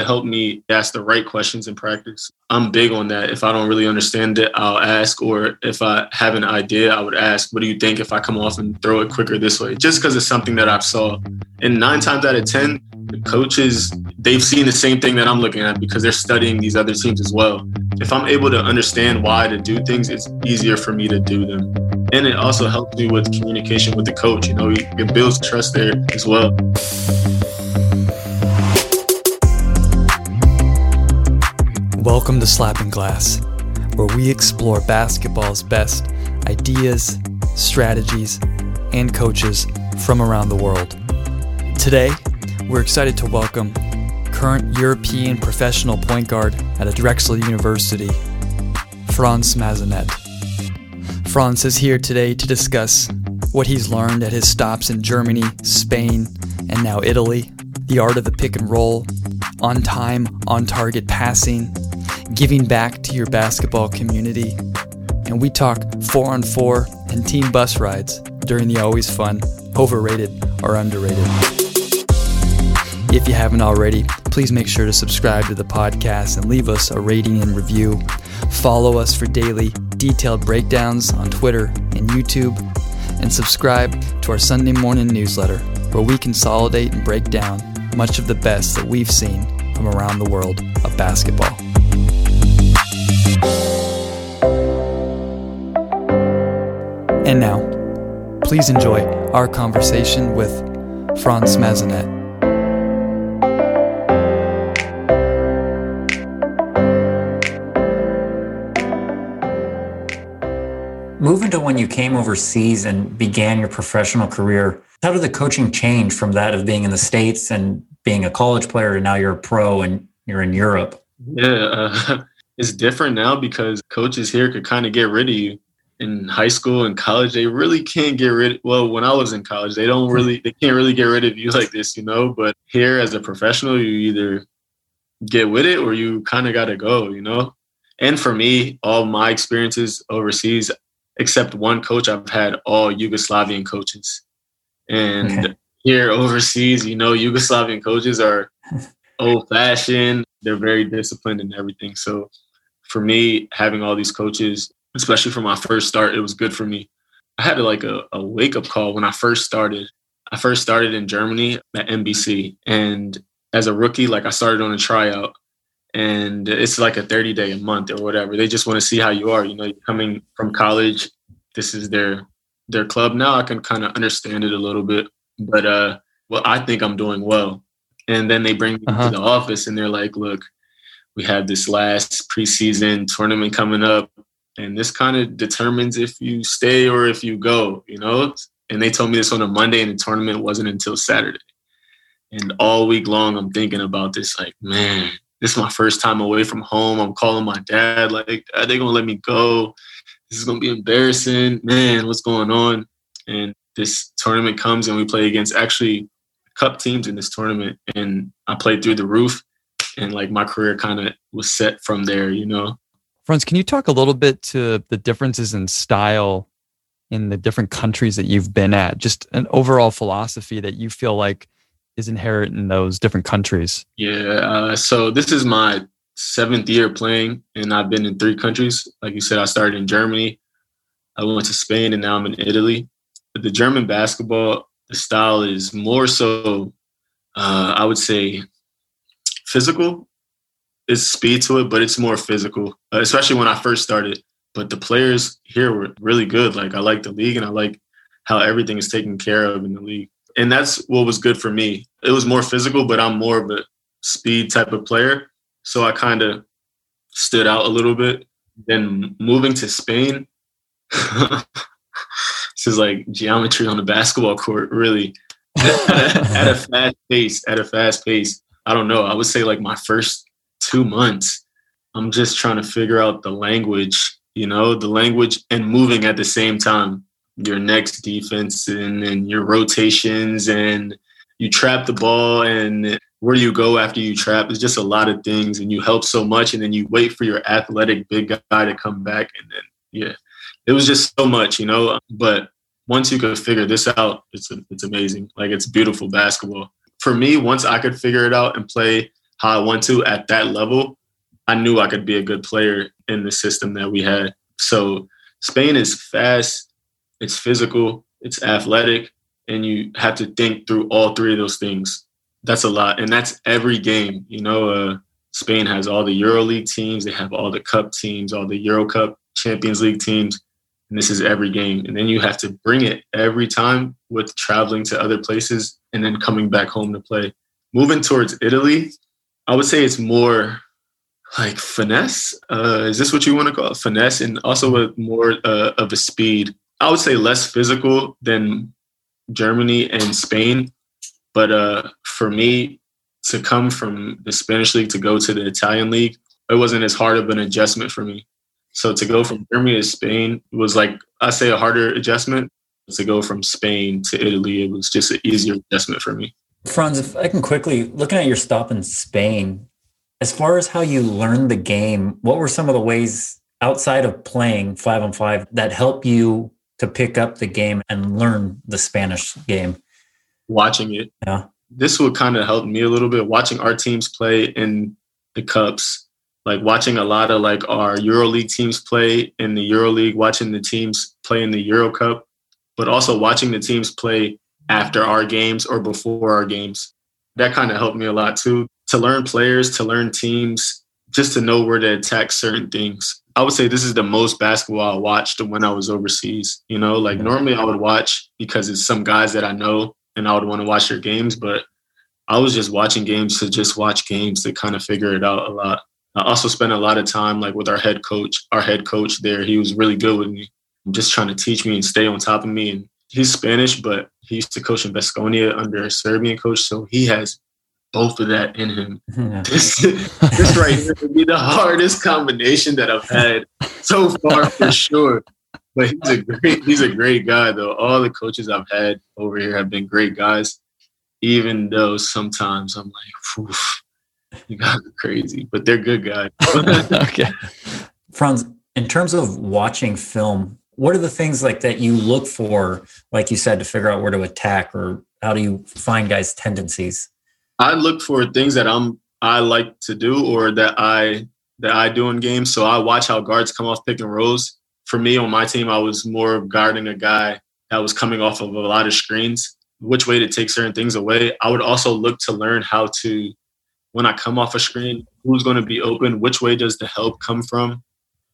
could help me ask the right questions in practice. I'm big on that. If I don't really understand it, I'll ask. Or if I have an idea, I would ask, what do you think if I come off and throw it quicker this way? Just because it's something that I've saw. And 9 times out of 10, the coaches, they've seen the same thing that I'm looking at because they're studying these other teams as well. If I'm able to understand why to do things, it's easier for me to do them. And it also helps me with communication with the coach. You know, it builds trust there as well. Welcome to Slapping Glass, where we explore basketball's best ideas, strategies, and coaches from around the world. Today, we're excited to welcome current European professional point guard at Drexel University, Franz Mazenet. Franz is here today to discuss what he's learned at his stops in Germany, Spain, and now Italy, the art of the pick and roll, on-time, on-target passing, giving back to your basketball community, and we talk 4-on-4 and team bus rides during the always fun, overrated or underrated. If you haven't already, please make sure to subscribe to the podcast and leave us a rating and review. Follow us for daily detailed breakdowns on Twitter and YouTube, and subscribe to our Sunday morning newsletter where we consolidate and break down much of the best that we've seen from around the world of basketball. And now, please enjoy our conversation with Franz Mazenet. Moving to when you came overseas and began your professional career, how did the coaching change from that of being in the States and being a college player to now you're a pro and you're in Europe? Yeah, it's different now because coaches here could kind of get rid of you. In high school and college, they really can't get rid of, well, when I was in college, they can't really get rid of you like this, you know, but here as a professional, you either get with it or you kind of got to go, you know? And for me, all my experiences overseas, except one coach, I've had all Yugoslavian coaches. And Here overseas, you know, Yugoslavian coaches are old-fashioned. They're very disciplined and everything. So for me, having all these coaches, especially for my first start, it was good for me. I had a wake-up call when I first started. I first started in Germany at NBC. And as a rookie, I started on a tryout. And it's like a 30-day a month or whatever. They just want to see how you are. You know, you're coming from college. This is their club. Now I can kind of understand it a little bit. But, I think I'm doing well. And then they bring me to the office and they're like, look, we have this last preseason tournament coming up. And this kind of determines if you stay or if you go, you know. And they told me this on a Monday, and the tournament wasn't until Saturday. And all week long, I'm thinking about this, man, this is my first time away from home. I'm calling my dad, are they going to let me go? This is going to be embarrassing. Man, what's going on? And this tournament comes, and we play against actually cup teams in this tournament. And I played through the roof, and, my career kind of was set from there, you know. Franz, can you talk a little bit to the differences in style in the different countries that you've been at? Just an overall philosophy that you feel like is inherent in those different countries. Yeah. So this is my 7th year playing, and I've been in 3 countries. Like you said, I started in Germany. I went to Spain, and now I'm in Italy. But the German basketball, the style is more so, I would say, physical. It's speed to it, but it's more physical, especially when I first started. But the players here were really good. I like the league, and I like how everything is taken care of in the league. And that's what was good for me. It was more physical, but I'm more of a speed type of player. So I kind of stood out a little bit. Then moving to Spain, this is like geometry on the basketball court, really. At a fast pace. I don't know. I would say my first 2 months, I'm just trying to figure out the language and moving at the same time, your next defense and your rotations, and you trap the ball and where you go after you trap. There's just a lot of things, and you help so much, and then you wait for your athletic big guy to come back. And then, yeah, it was just so much, you know, but once you could figure this out, it's amazing. It's beautiful basketball. For me, once I could figure it out and play how I want to at that level, I knew I could be a good player in the system that we had. So Spain is fast, it's physical, it's athletic, and you have to think through all three of those things. That's a lot, and that's every game. You know, Spain has all the EuroLeague teams, they have all the Cup teams, all the EuroCup Champions League teams, and this is every game. And then you have to bring it every time with traveling to other places and then coming back home to play. Moving towards Italy, I would say it's more like finesse. Is this what you want to call it? Finesse, and also with more of a speed. I would say less physical than Germany and Spain. But for me, to come from the Spanish league to go to the Italian league, it wasn't as hard of an adjustment for me. So to go from Germany to Spain was like, I say, a harder adjustment. To go from Spain to Italy, it was just an easier adjustment for me. Franz, if I can quickly, looking at your stop in Spain, as far as how you learned the game, what were some of the ways outside of playing 5-on-5 that helped you to pick up the game and learn the Spanish game? Watching it. Yeah. This would kind of help me a little bit, watching our teams play in the Cups, like watching a lot of like our EuroLeague teams play in the EuroLeague, watching the teams play in the EuroCup, but also watching the teams play after our games or before our games. That kind of helped me a lot too, to learn players, to learn teams, just to know where to attack certain things. I would say this is the most basketball I watched when I was overseas. You know, like normally I would watch because it's some guys that I know and I would want to watch their games, but I was just watching games to just watch games to kind of figure it out a lot. I also spent a lot of time like with our head coach there. He was really good with me, just trying to teach me and stay on top of me. And he's Spanish, but he used to coach in Vesconia under a Serbian coach. So he has both of that in him. Yeah. This right here would be the hardest combination that I've had so far for sure. But he's a great guy though. All the coaches I've had over here have been great guys, even though sometimes I'm like, oof, you guys are crazy, but they're good guys. Okay. Franz, in terms of watching film, what are the things like that you look for, like you said, to figure out where to attack, or how do you find guys' tendencies? I look for things that I like to do, or that I do in games. So I watch how guards come off pick and rolls. For me, on my team, I was more of guarding a guy that was coming off of a lot of screens, which way to take certain things away. I would also look to learn how to, when I come off a screen, who's going to be open, which way does the help come from.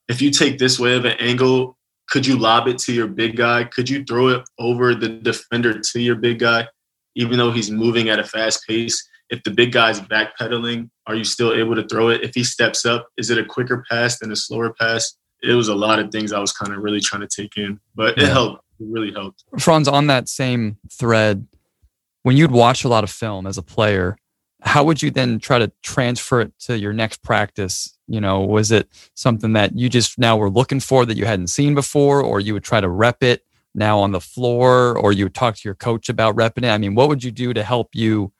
If you take this way of an angle, could you lob it to your big guy? Could you throw it over the defender to your big guy, even though he's moving at a fast pace? If the big guy's backpedaling, are you still able to throw it? If he steps up, is it a quicker pass than a slower pass? It was a lot of things I was kind of really trying to take in, but it helped. It really helped. Franz, on that same thread, when you'd watch a lot of film as a player, how would you then try to transfer it to your next practice? You know, was it something that you just now were looking for that you hadn't seen before, or you would try to rep it now on the floor, or you would talk to your coach about repping it? I mean, what would you do to help you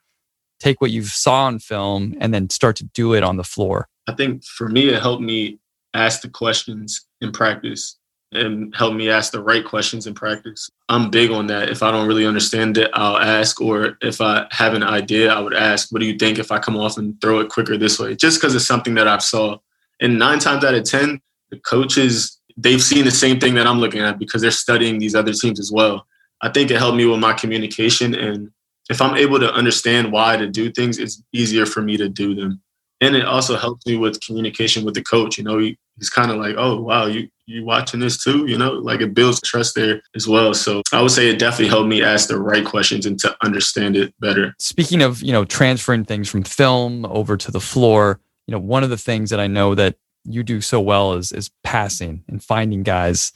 take what you saw on film and then start to do it on the floor? I think for me, it helped me ask the questions in practice and help me ask the right questions in practice. I'm big on that. If I don't really understand it, I'll ask. Or if I have an idea, I would ask, what do you think if I come off and throw it quicker this way? Just because it's something that I've saw. And 9 times out of 10, the coaches, they've seen the same thing that I'm looking at because they're studying these other teams as well. I think it helped me with my communication. And if I'm able to understand why to do things, it's easier for me to do them. And it also helps me with communication with the coach. You know, he's kind of like, oh, wow, you watching this too? You know, like it builds trust there as well. So I would say it definitely helped me ask the right questions and to understand it better. Speaking of, you know, transferring things from film over to the floor, you know, one of the things that I know that you do so well is passing and finding guys.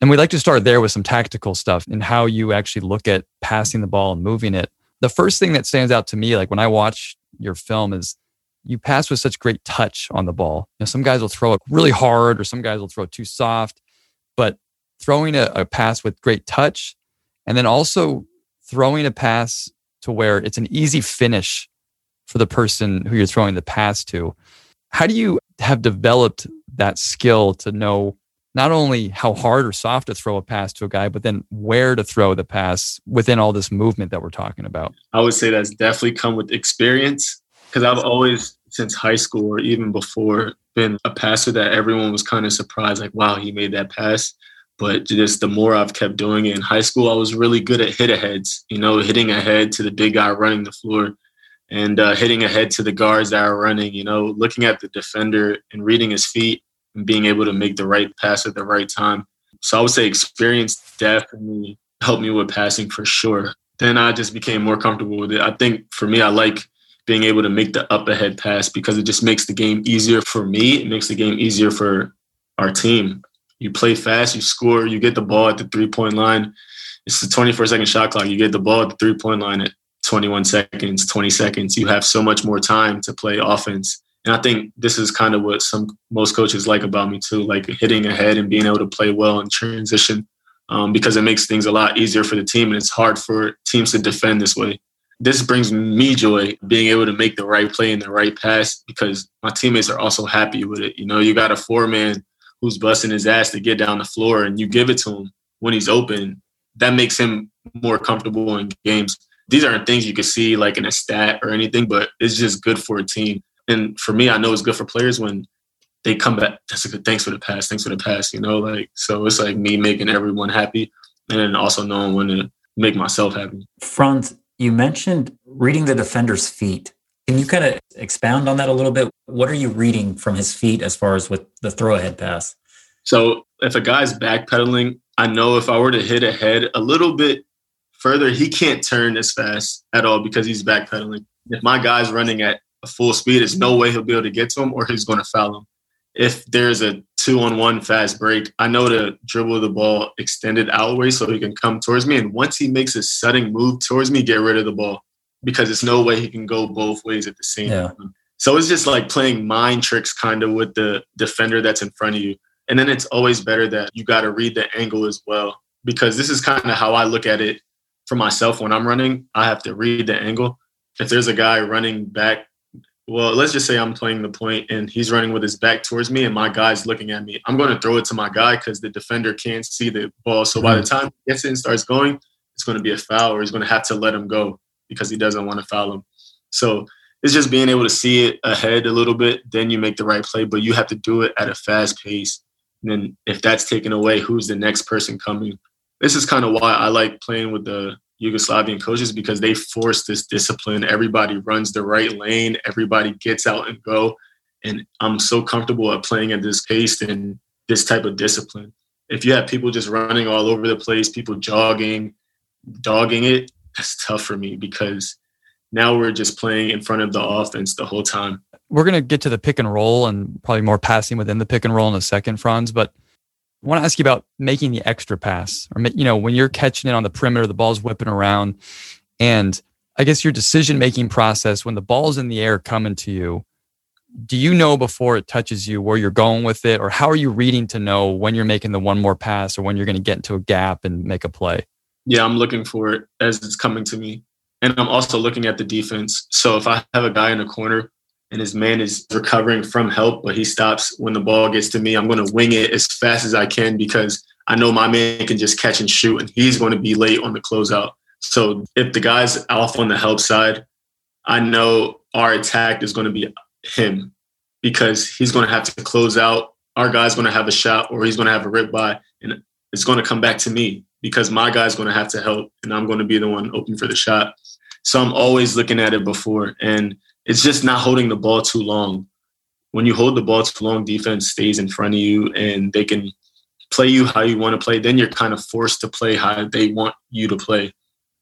And we'd like to start there with some tactical stuff and how you actually look at passing the ball and moving it. The first thing that stands out to me, like when I watch your film, is you pass with such great touch on the ball. You know, some guys will throw it really hard, or some guys will throw it too soft, but throwing a pass with great touch, and then also throwing a pass to where it's an easy finish for the person who you're throwing the pass to. How do you have developed that skill to know not only how hard or soft to throw a pass to a guy, but then where to throw the pass within all this movement that we're talking about? I would say that's definitely come with experience. Because I've always since high school or even before, been a passer that everyone was kind of surprised, like, wow, he made that pass. But just the more I've kept doing it in high school, I was really good at hit-aheads, you know, hitting ahead to the big guy running the floor and hitting ahead to the guards that are running, you know, looking at the defender and reading his feet and being able to make the right pass at the right time. So I would say experience definitely helped me with passing for sure. Then I just became more comfortable with it. I think for me, I like being able to make the up ahead pass because it just makes the game easier for me. It makes the game easier for our team. You play fast, you score, you get the ball at the 3-point line. It's the 24-second shot clock. You get the ball at the 3-point line at 21 seconds, 20 seconds. You have so much more time to play offense. And I think this is kind of what most coaches like about me too, like hitting ahead and being able to play well in transition. Because it makes things a lot easier for the team, and it's hard for teams to defend this way. This brings me joy, being able to make the right play and the right pass, because my teammates are also happy with it. You know, you got a 4-man who's busting his ass to get down the floor, and you give it to him when he's open. That makes him more comfortable in games. These aren't things you can see like in a stat or anything, but it's just good for a team. And for me, I know it's good for players when they come back. That's a good. Thanks for the pass. Thanks for the pass. You know, like, so it's like me making everyone happy and then also knowing when to make myself happy. Franz, you mentioned reading the defender's feet. Can you kind of expound on that a little bit? What are you reading from his feet as far as with the throw ahead pass? So if a guy's backpedaling, I know if I were to hit ahead a little bit further, he can't turn as fast at all because he's backpedaling. If my guy's running at a full speed, there's no way he'll be able to get to him or he's going to foul him. If there's a 2-on-1 fast break, I know to dribble the ball extended outway so he can come towards me. And once he makes a sudden move towards me, get rid of the ball because there's no way he can go both ways at the same time. So it's just like playing mind tricks kind of with the defender that's in front of you. And then it's always better that you got to read the angle as well, because this is kind of how I look at it for myself when I'm running. I have to read the angle. If there's a guy running back, well, let's just say I'm playing the point and he's running with his back towards me and my guy's looking at me. I'm going to throw it to my guy because the defender can't see the ball. So by the time he gets it and starts going, it's going to be a foul or he's going to have to let him go because he doesn't want to foul him. So it's just being able to see it ahead a little bit. Then you make the right play, but you have to do it at a fast pace. And then if that's taken away, who's the next person coming? This is kind of why I like playing with the Yugoslavian coaches, because they force this discipline. Everybody runs the right lane. Everybody gets out and go. And I'm so comfortable at playing at this pace and this type of discipline. If you have people just running all over the place, people jogging, dogging it, that's tough for me because now we're just playing in front of the offense the whole time. We're going to get to the pick and roll and probably more passing within the pick and roll in a second, Franz, but I want to ask you about making the extra pass, or, you know, when you're catching it on the perimeter, the ball's whipping around, and I guess your decision-making process when the ball's in the air coming to you, do you know before it touches you where you're going with it, or how are you reading to know when you're making the one more pass or when you're going to get into a gap and make a play? Yeah, I'm looking for it as it's coming to me, and I'm also looking at the defense. So if I have a guy in the corner and his man is recovering from help, but he stops when the ball gets to me, I'm going to wing it as fast as I can because I know my man can just catch and shoot, and he's going to be late on the closeout. So if the guy's off on the help side, I know our attack is going to be him because he's going to have to close out. Our guy's going to have a shot or he's going to have a rip by, and it's going to come back to me because my guy's going to have to help, and I'm going to be the one open for the shot. So I'm always looking at it before, and it's just not holding the ball too long. When you hold the ball too long, defense stays in front of you and they can play you how you want to play. Then you're kind of forced to play how they want you to play.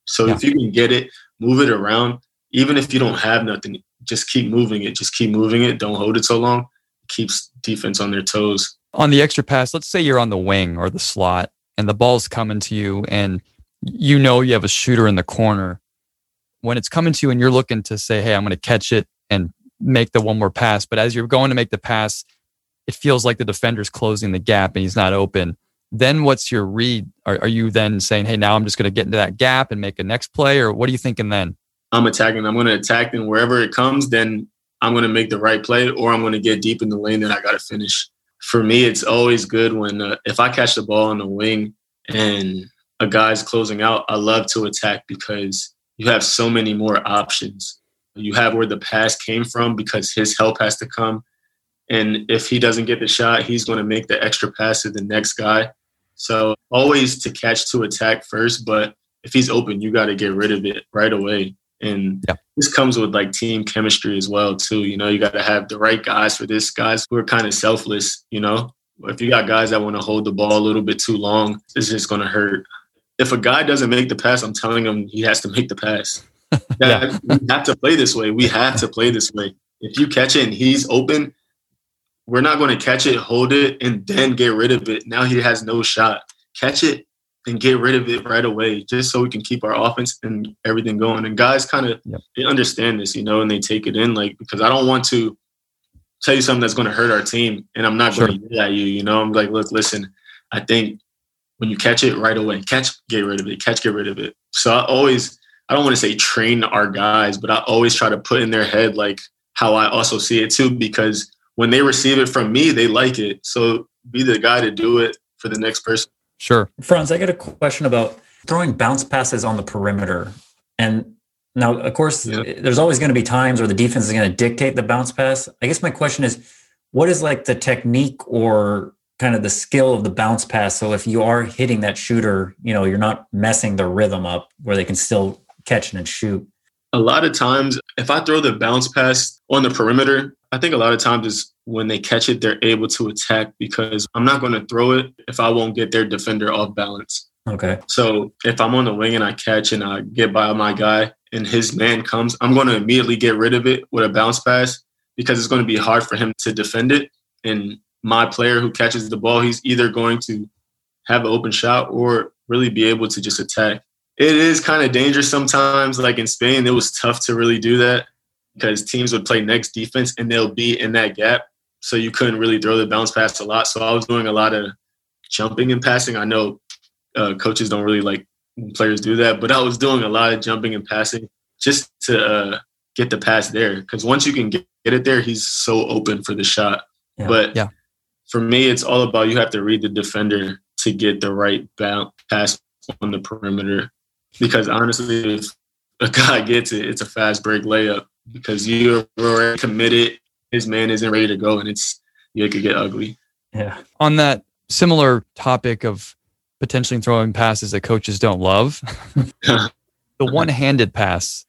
So if you can get it, move it around. Even if you don't have nothing, just keep moving it. Just keep moving it. Don't hold it so long. It keeps defense on their toes. On the extra pass, let's say you're on the wing or the slot and the ball's coming to you and you know you have a shooter in the corner. When it's coming to you and you're looking to say, hey, I'm going to catch it and make the one more pass. But as you're going to make the pass, it feels like the defender's closing the gap and he's not open. Then what's your read? Are you then saying, hey, now I'm just going to get into that gap and make a next play? Or what are you thinking then? I'm attacking. I'm going to attack. And wherever it comes, then I'm going to make the right play or I'm going to get deep in the lane that I got to finish. For me, it's always good when if I catch the ball on the wing and a guy's closing out, I love to attack because you have so many more options. You have where the pass came from because his help has to come. And if he doesn't get the shot, he's going to make the extra pass to the next guy. So always to catch to attack first, but if he's open, you got to get rid of it right away. And this comes with like team chemistry as well too. You know, you got to have the right guys for this, guys who are kind of selfless, you know. If you got guys that want to hold the ball a little bit too long, it's just going to hurt. If a guy doesn't make the pass, I'm telling him he has to make the pass. We have to play this way. We have to play this way. If you catch it and he's open, we're not going to catch it, hold it, and then get rid of it. Now he has no shot. Catch it and get rid of it right away just so we can keep our offense and everything going. And guys kind of they understand this, you know, and they take it in, like, because I don't want to tell you something that's going to hurt our team, and I'm not going to yell at you, you know. I'm like, look, listen, I think when you catch it right away, catch, get rid of it, catch, get rid of it. So I always, I don't want to say train our guys, but I always try to put in their head, like, how I also see it too, because when they receive it from me, they like it. So be the guy to do it for the next person. Sure. Franz, I got a question about throwing bounce passes on the perimeter. And now, of course, there's always going to be times where the defense is going to dictate the bounce pass. I guess my question is, what is like the technique or kind of the skill of the bounce pass? So if you are hitting that shooter, you know, you're not messing the rhythm up where they can still catch and shoot. A lot of times, if I throw the bounce pass on the perimeter, I think a lot of times is when they catch it, they're able to attack because I'm not going to throw it if I won't get their defender off balance. Okay. So if I'm on the wing and I catch and I get by my guy and his man comes, I'm going to immediately get rid of it with a bounce pass because it's going to be hard for him to defend it. And my player who catches the ball, he's either going to have an open shot or really be able to just attack. It is kind of dangerous sometimes. Like in Spain, it was tough to really do that because teams would play next defense and they'll be in that gap. So you couldn't really throw the bounce pass a lot. So I was doing a lot of jumping and passing. I know coaches don't really like when players do that, but I was doing a lot of jumping and passing just to get the pass there. Because once you can get it there, he's so open for the shot. But for me, it's all about you have to read the defender to get the right bounce pass on the perimeter. Because honestly, if a guy gets it, it's a fast break layup because you're already committed. His man isn't ready to go, and it could get ugly. Yeah. On that similar topic of potentially throwing passes that coaches don't love, the one-handed pass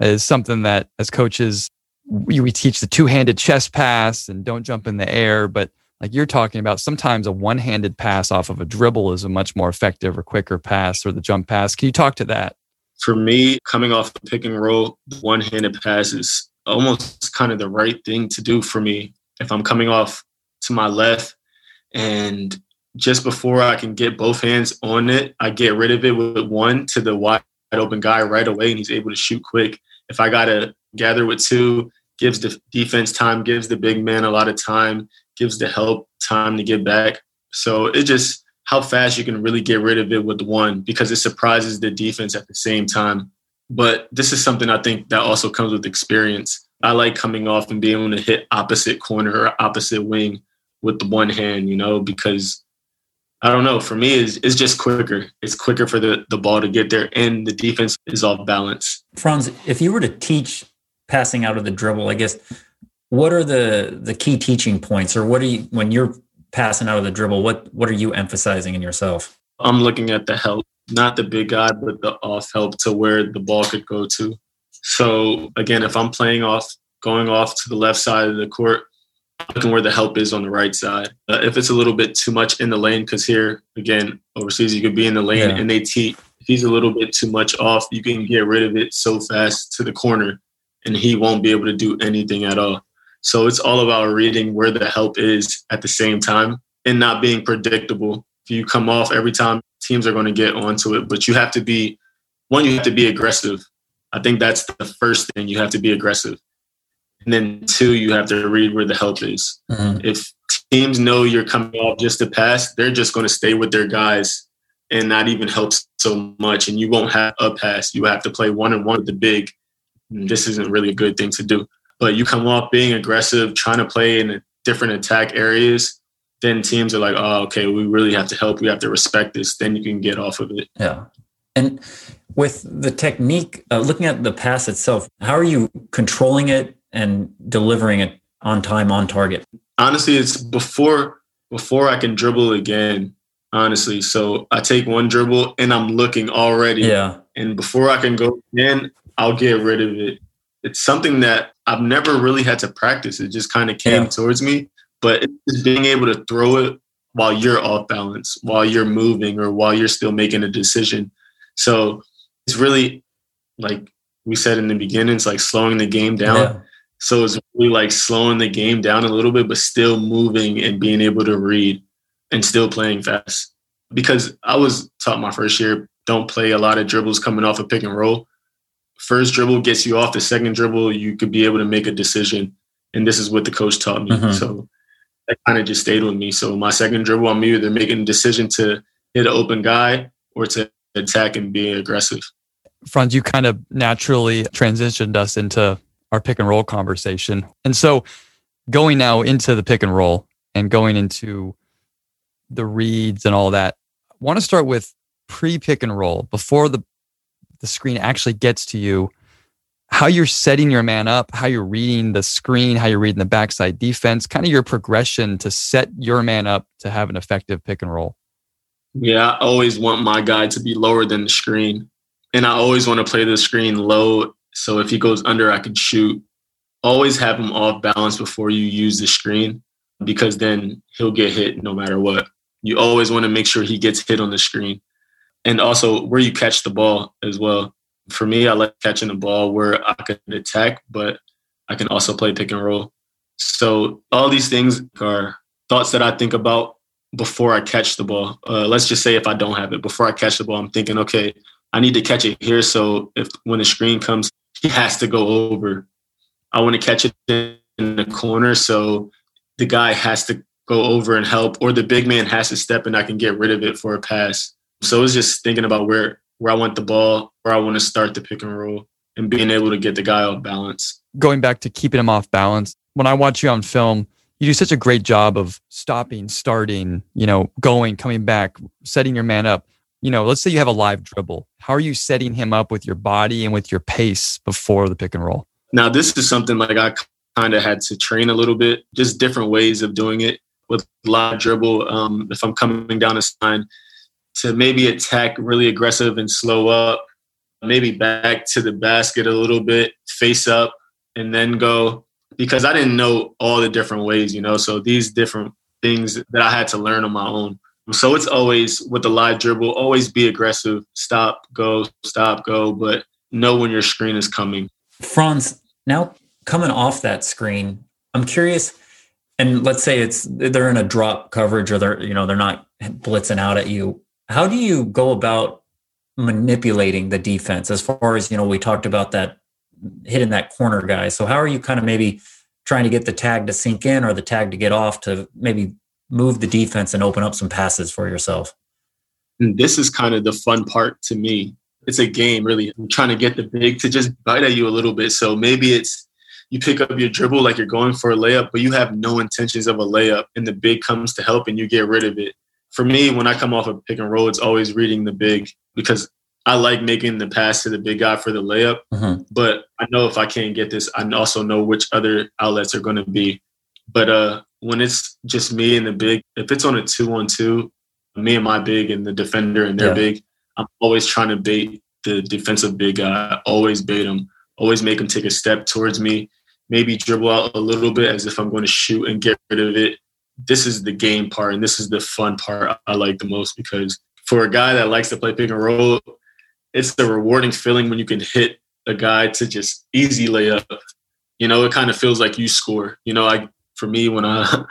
is something that as coaches, we teach the two-handed chest pass and don't jump in the air. But like you're talking about, sometimes a one-handed pass off of a dribble is a much more effective or quicker pass, or the jump pass. Can you talk to that? For me, coming off the pick and roll, the one-handed pass is almost kind of the right thing to do for me. If I'm coming off to my left and just before I can get both hands on it, I get rid of it with one to the wide open guy right away, and he's able to shoot quick. If I got to gather with two, gives the defense time, gives the big man a lot of time, gives the help time to get back. So it just how fast you can really get rid of it with one, because it surprises the defense at the same time. But this is something I think that also comes with experience. I like coming off and being able to hit opposite corner or opposite wing with the one hand, you know, because I don't know, for me, it's just quicker. It's quicker for the ball to get there, and the defense is off balance. Franz, if you were to teach passing out of the dribble, I guess, what are the key teaching points, or what are you, when you're passing out of the dribble, what are you emphasizing in yourself? I'm looking at the help, not the big guy, but the off help to where the ball could go to. So again, if I'm playing off, going off to the left side of the court, looking where the help is on the right side. If it's a little bit too much in the lane, because here, again, overseas, you could be in the lane and they teach. If he's a little bit too much off, you can get rid of it so fast to the corner and he won't be able to do anything at all. So it's all about reading where the help is at the same time and not being predictable. If you come off every time, teams are going to get onto it, but you have to be, one, you have to be aggressive. I think that's the first thing. You have to be aggressive. And then two, you have to read where the help is. Mm-hmm. If teams know you're coming off just to pass, they're just going to stay with their guys and not even help so much. And you won't have a pass. You have to play one-on-one with the big. This isn't really a good thing to do. But you come off being aggressive, trying to play in different attack areas, then teams are like, oh, okay, we really have to help. We have to respect this. Then you can get off of it. Yeah. And with the technique, looking at the pass itself, how are you controlling it and delivering it on time, on target? Honestly, it's before I can dribble again, honestly. So I take one dribble and I'm looking already. Yeah. And before I can go again, I'll get rid of it. It's something that I've never really had to practice. It just kind of came towards me. But it's being able to throw it while you're off balance, while you're moving, or while you're still making a decision. So it's really, like we said in the beginning, it's like slowing the game down. Yeah. So it's really like slowing the game down a little bit, but still moving and being able to read and still playing fast. Because I was taught my first year, don't play a lot of dribbles coming off a pick and roll. First dribble gets you off. The second dribble, you could be able to make a decision. And this is what the coach taught me. Mm-hmm. So that kind of just stayed with me. So my second dribble, I'm either making a decision to hit an open guy or to attack and be aggressive. Franz, you kind of naturally transitioned us into our pick and roll conversation. And so going now into the pick and roll and going into the reads and all that, I want to start with pre-pick and roll, before the screen actually gets to you, how you're setting your man up, how you're reading the screen, how you're reading the backside defense, kind of your progression to set your man up to have an effective pick and roll. Yeah, I always want my guy to be lower than the screen. And I always want to play the screen low. So if he goes under, I can shoot. Always have him off balance before you use the screen, because then he'll get hit no matter what. You always want to make sure he gets hit on the screen. And also where you catch the ball as well. For me, I like catching the ball where I can attack, but I can also play pick and roll. So all these things are thoughts that I think about before I catch the ball. Let's just say if I don't have it, before I catch the ball, I'm thinking, okay, I need to catch it here. So if when the screen comes, he has to go over. I want to catch it in the corner. So the guy has to go over and help, or the big man has to step and I can get rid of it for a pass. So it's just thinking about where I want the ball, where I want to start the pick and roll, and being able to get the guy off balance. Going back to keeping him off balance, when I watch you on film, you do such a great job of stopping, starting, going, coming back, setting your man up. Let's say you have a live dribble. How are you setting him up with your body and with your pace before the pick and roll? Now, this is something like I kind of had to train a little bit, just different ways of doing it with live dribble. If I'm coming down a sign, to maybe attack really aggressive and slow up, maybe back to the basket a little bit, face up, and then go. Because I didn't know all the different ways, so these different things that I had to learn on my own. So it's always, with the live dribble, always be aggressive, stop, go, but know when your screen is coming. Franz, now coming off that screen, I'm curious, and let's say they're in a drop coverage or they're not blitzing out at you. How do you go about manipulating the defense as far as, we talked about that hitting that corner guy. So how are you kind of maybe trying to get the tag to sink in or the tag to get off to maybe move the defense and open up some passes for yourself? And this is kind of the fun part to me. It's a game, really. I'm trying to get the big to just bite at you a little bit. So maybe it's you pick up your dribble like you're going for a layup, but you have no intentions of a layup and the big comes to help and you get rid of it. For me, when I come off a pick and roll, it's always reading the big because I like making the pass to the big guy for the layup. Mm-hmm. But I know if I can't get this, I also know which other outlets are going to be. But when it's just me and the big, if it's on a 2-on-2, me and my big and the defender and their big, I'm always trying to bait the defensive big guy. I always bait him, always make him take a step towards me, maybe dribble out a little bit as if I'm going to shoot and get rid of it. This is the game part, and this is the fun part I like the most because for a guy that likes to play pick and roll, it's the rewarding feeling when you can hit a guy to just easy layup. It kind of feels like you score. For me, when I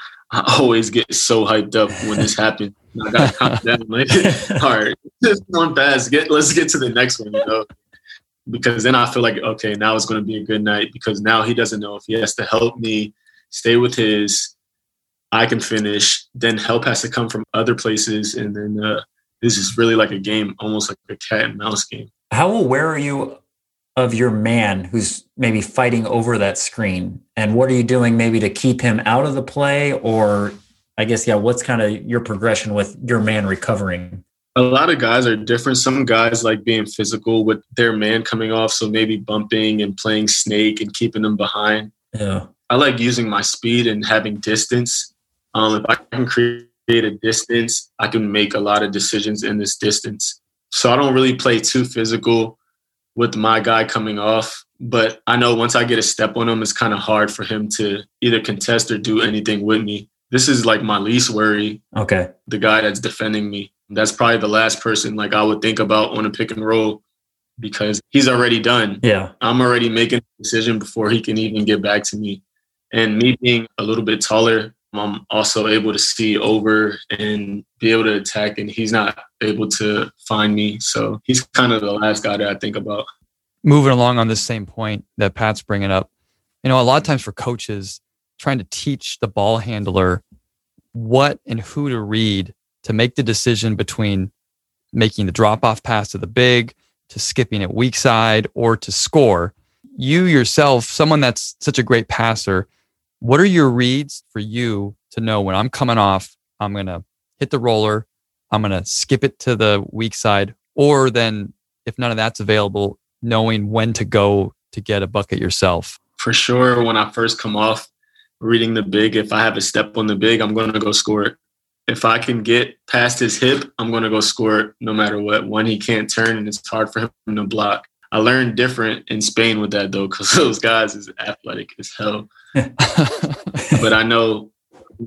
always get so hyped up when this happens. I got to calm down. Like, all right, just one pass. Let's get to the next one, Because then I feel like, okay, now it's going to be a good night because now he doesn't know if he has to help me stay with his – I can finish, then help has to come from other places. And then this is really like a game, almost like a cat and mouse game. How aware are you of your man who's maybe fighting over that screen? And what are you doing maybe to keep him out of the play? Or I guess, what's kind of your progression with your man recovering? a lot of guys are different. Some guys like being physical with their man coming off, so maybe bumping and playing snake and keeping them behind. Yeah, I like using my speed and having distance. If I can create a distance, I can make a lot of decisions in this distance. So I don't really play too physical with my guy coming off. But I know once I get a step on him, it's kind of hard for him to either contest or do anything with me. This is like my least worry. Okay. The guy that's defending me. That's probably the last person like I would think about on a pick and roll because he's already done. Yeah. I'm already making a decision before he can even get back to me. And me being a little bit taller, I'm also able to see over and be able to attack, and he's not able to find me. So he's kind of the last guy that I think about. Moving along on this same point that Pat's bringing up, you know, a lot of times for coaches trying to teach the ball handler what and who to read to make the decision between making the drop-off pass to the big, to skipping it weak side, or to score. You yourself, someone that's such a great passer, what are your reads for you to know when I'm coming off, I'm going to hit the roller, I'm going to skip it to the weak side, or then if none of that's available, knowing when to go to get a bucket yourself? For sure, when I first come off, reading the big, if I have a step on the big, I'm going to go score it. If I can get past his hip, I'm going to go score it no matter what. One, he can't turn and it's hard for him to block. I learned different in Spain with that, though, because those guys is athletic as hell. But I know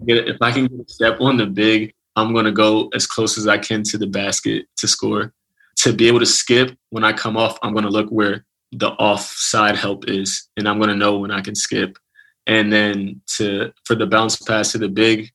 if I can get a step on the big, I'm going to go as close as I can to the basket to score. To be able to skip, when I come off, I'm going to look where the offside help is, and I'm going to know when I can skip. And then for the bounce pass to the big,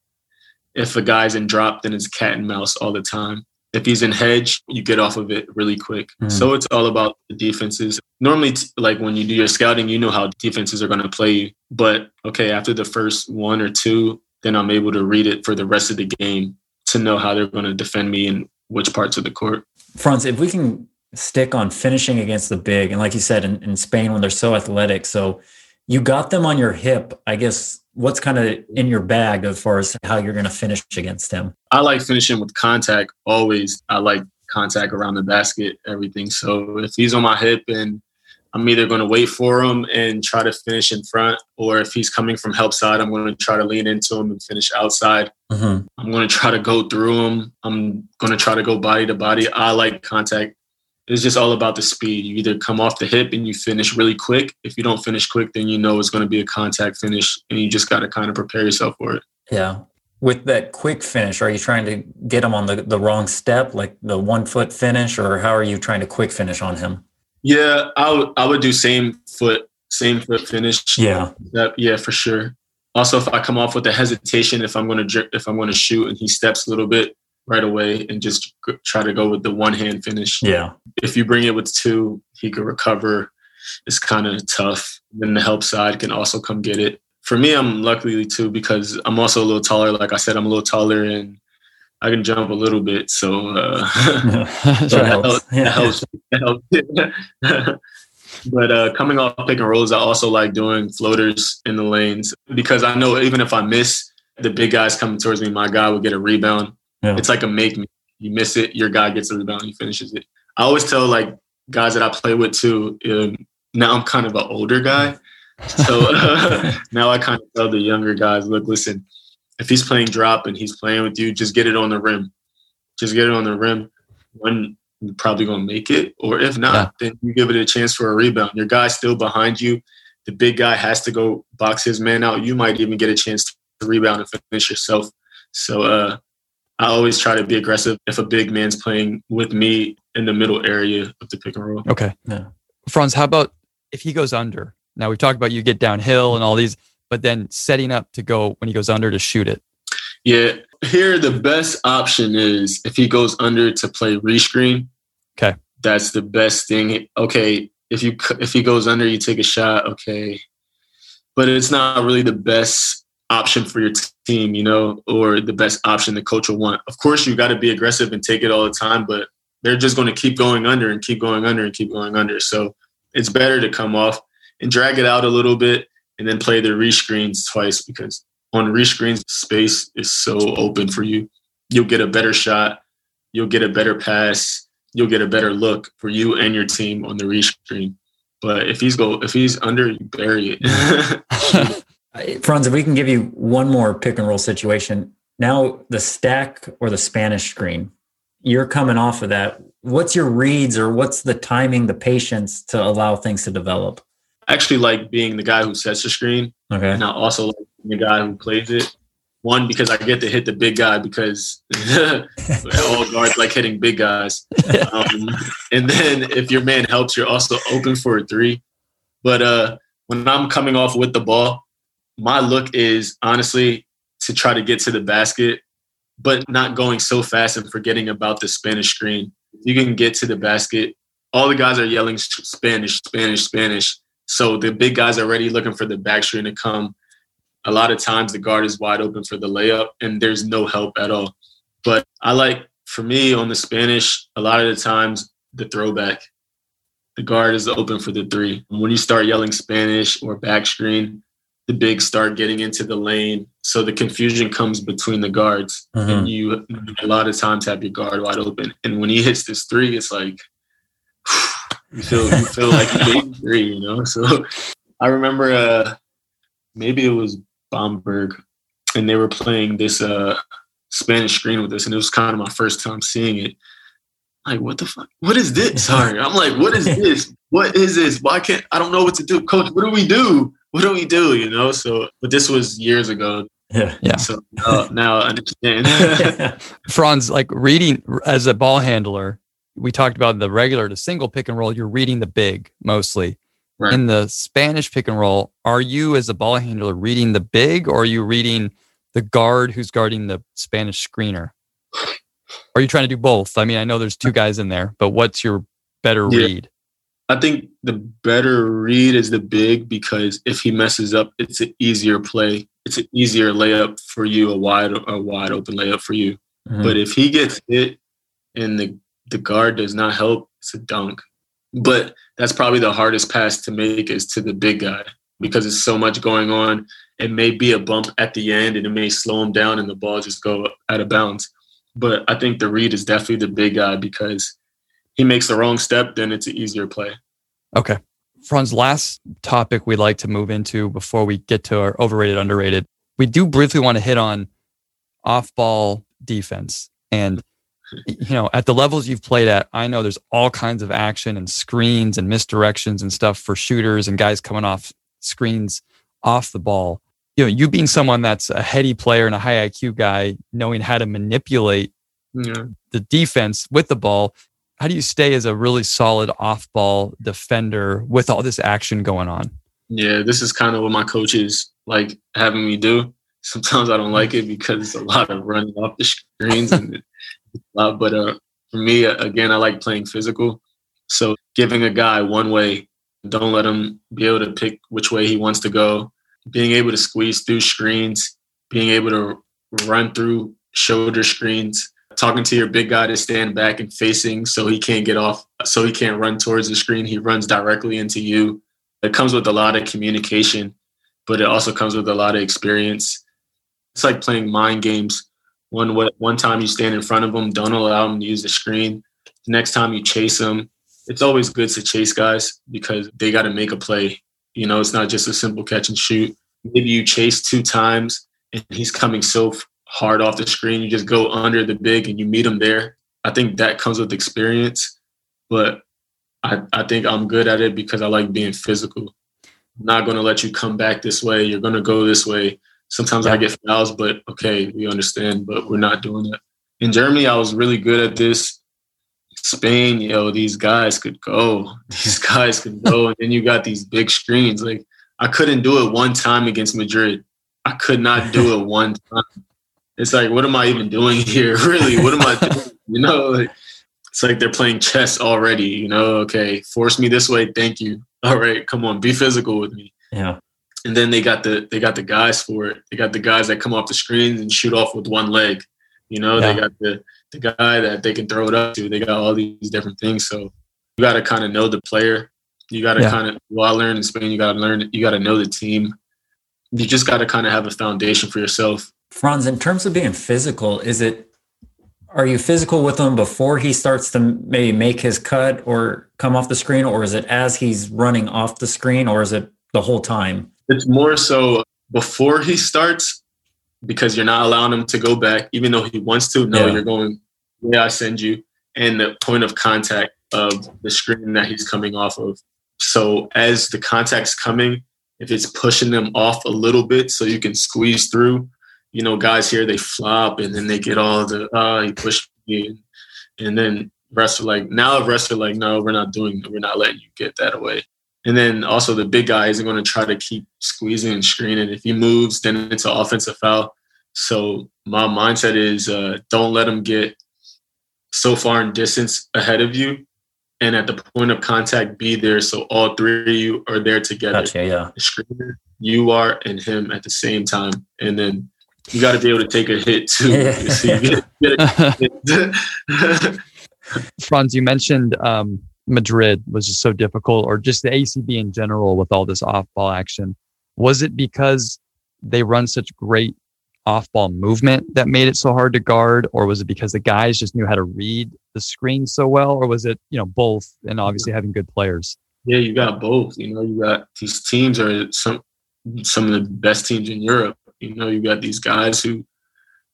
if a guy's in drop, then it's cat and mouse all the time. If he's in hedge, you get off of it really quick. Mm. So it's all about the defenses. Normally, like when you do your scouting, you know how defenses are going to play you. But, okay, after the first one or two, then I'm able to read it for the rest of the game to know how they're going to defend me and which parts of the court. Franz, if we can stick on finishing against the big, and like you said, in Spain when they're so athletic, so you got them on your hip, I guess. What's kind of in your bag as far as how you're going to finish against him? I like finishing with contact always. I like contact around the basket, everything. So if he's on my hip and I'm either going to wait for him and try to finish in front, or if he's coming from help side, I'm going to try to lean into him and finish outside. Mm-hmm. I'm going to try to go through him. I'm going to try to go body to body. I like contact. It's just all about the speed. You either come off the hip and you finish really quick. If you don't finish quick, then you know it's going to be a contact finish, and you just got to kind of prepare yourself for it. Yeah. With that quick finish, are you trying to get him on the wrong step, like the 1 foot finish, or how are you trying to quick finish on him? Yeah, I would do same foot finish. Yeah. Yeah, for sure. Also, if I come off with the hesitation, if I'm going to shoot and he steps a little bit, right away and just try to go with the one-hand finish. Yeah. If you bring it with two, he could recover. It's kind of tough. Then the help side can also come get it. For me, I'm luckily too, because I'm also a little taller. Like I said, I'm a little taller and I can jump a little bit. So that helps. But coming off pick and rolls, I also like doing floaters in the lanes because I know even if I miss, the big guys coming towards me, my guy will get a rebound. Yeah. It's like a make-me. You miss it, your guy gets a rebound, he finishes it. I always tell like guys that I play with too, now I'm kind of an older guy. So now I kind of tell the younger guys, look, listen, if he's playing drop and he's playing with you, just get it on the rim. Just get it on the rim. When you're probably going to make it. Or if not, then you give it a chance for a rebound. Your guy's still behind you. The big guy has to go box his man out. You might even get a chance to rebound and finish yourself. So, I always try to be aggressive if a big man's playing with me in the middle area of the pick and roll. Okay. Yeah. Franz, how about if he goes under? Now, we've talked about you get downhill and all these, but then setting up to go when he goes under to shoot it. Yeah. Here, the best option is if he goes under to play rescreen. Okay. That's the best thing. Okay. If he goes under, you take a shot. Okay. But it's not really the best option for your team, you know, or the best option the coach will want. Of course, you got to be aggressive and take it all the time, but they're just going to keep going under and keep going under and keep going under. So it's better to come off and drag it out a little bit and then play the rescreens twice, because on rescreens, space is so open for you. You'll get a better shot you'll get a better pass, you'll get a better look for you and your team on the restream. But if he's under, you bury it. Franz, if we can give you one more pick and roll situation. Now the stack or the Spanish screen, you're coming off of that. What's your reads or what's the timing, the patience to allow things to develop? I actually like being the guy who sets the screen. Okay. And I also like being the guy who plays it. One, because I get to hit the big guy because all guards like hitting big guys. And then if your man helps, you're also open for a three. But when I'm coming off with the ball, my look is honestly to try to get to the basket, but not going so fast and forgetting about the Spanish screen. You can get to the basket. All the guys are yelling Spanish, Spanish, Spanish. So the big guys are already looking for the back screen to come. A lot of times the guard is wide open for the layup and there's no help at all. But I like, for me, on the Spanish, a lot of the times the throwback. The guard is open for the three. When you start yelling Spanish or back screen, the bigs start getting into the lane. So the confusion comes between the guards. Mm-hmm. And you, a lot of times, have your guard wide open. And when he hits this three, it's like, you feel like a big three, you know? So I remember maybe it was Bamberg, and they were playing this Spanish screen with us, and it was kind of my first time seeing it. Like, what the fuck? What is this? Sorry. I'm like, what is this? What is this? Why can't I don't know what to do. Coach, what do we do? What do we do? You know? So, but this was years ago. Yeah. So now I understand. Franz, like reading as a ball handler, we talked about the regular to single pick and roll. You're reading the big mostly. Right. In the Spanish pick and roll, are you as a ball handler reading the big, or are you reading the guard who's guarding the Spanish screener? Are you trying to do both? I mean, I know there's two guys in there, but what's your better read? I think the better read is the big, because if he messes up, it's an easier play. It's an easier layup for you, a wide open layup for you. Mm-hmm. But if he gets hit and the guard does not help, it's a dunk. But that's probably the hardest pass to make is to the big guy, because it's so much going on. It may be a bump at the end and it may slow him down and the ball just go out of bounds. But I think the read is definitely the big guy, because he makes the wrong step, then it's an easier play. Okay. Franz, last topic we'd like to move into before we get to our overrated, underrated. We do briefly want to hit on off-ball defense. And you know, at the levels you've played at, I know there's all kinds of action and screens and misdirections and stuff for shooters and guys coming off screens off the ball. You know, you being someone that's a heady player and a high IQ guy, knowing how to manipulate the defense with the ball, how do you stay as a really solid off-ball defender with all this action going on? Yeah, this is kind of what my coach is like having me do. Sometimes I don't like it because it's a lot of running off the screens and but for me, again, I like playing physical. So giving a guy one way, don't let him be able to pick which way he wants to go. Being able to squeeze through screens, being able to run through shoulder screens, talking to your big guy to stand back and facing so he can't get off, so he can't run towards the screen. He runs directly into you. It comes with a lot of communication, but it also comes with a lot of experience. It's like playing mind games. One time you stand in front of them, don't allow them to use the screen. The next time you chase them, it's always good to chase guys because they got to make a play. You know, it's not just a simple catch and shoot. Maybe you chase two times and he's coming so hard off the screen, you just go under the big and you meet him there. I think that comes with experience, but I think I'm good at it because I like being physical. I'm not going to let you come back this way. You're going to go this way. Sometimes I get fouls, but okay, we understand, but we're not doing that. In Germany, I was really good at this. Spain, these guys could go. These guys could go. And then you got these big screens. Like, I couldn't do it one time against Madrid. I could not do it one time. It's like, what am I even doing here? Really, what am I doing? You know, like, it's like they're playing chess already. You know, okay, force me this way. Thank you. All right, come on, be physical with me. Yeah. And then they got the guys for it. They got the guys that come off the screens and shoot off with one leg. You know, They got the guy that they can throw it up to. They got all these different things. So you got to kind of know the player. You got to I learned in Spain, you got to know the team. You just got to kind of have a foundation for yourself. Franz, in terms of being physical, Are you physical with him before he starts to maybe make his cut or come off the screen, or is it as he's running off the screen, or is it the whole time? It's more so before he starts, because you're not allowing him to go back, even though he wants to. No, yeah. You're going, yeah, I send you. And the point of contact of the screen that he's coming off of. So as the contact's coming, if it's pushing them off a little bit so you can squeeze through, you know, guys here, they flop and then they get all the, he pushed me. And then refs are like, now refs are like, no, we're not doing that. We're not letting you get that away. And then also the big guy isn't going to try to keep squeezing and screening. If he moves, then it's an offensive foul. So my mindset is don't let him get so far in distance ahead of you. And at the point of contact, be there. So all three of you are there together. Gotcha, yeah. The screener, you are, and him at the same time. And then you got to be able to take a hit too. Franz, you mentioned Madrid was just so difficult, or just the ACB in general with all this off-ball action. Was it because they run such great off-ball movement that made it so hard to guard, or was it because the guys just knew how to read the screen so well, or was it, you know, both, and obviously having good players? Yeah, you got both. You know, you got these teams are some of the best teams in Europe. You know, you got these guys who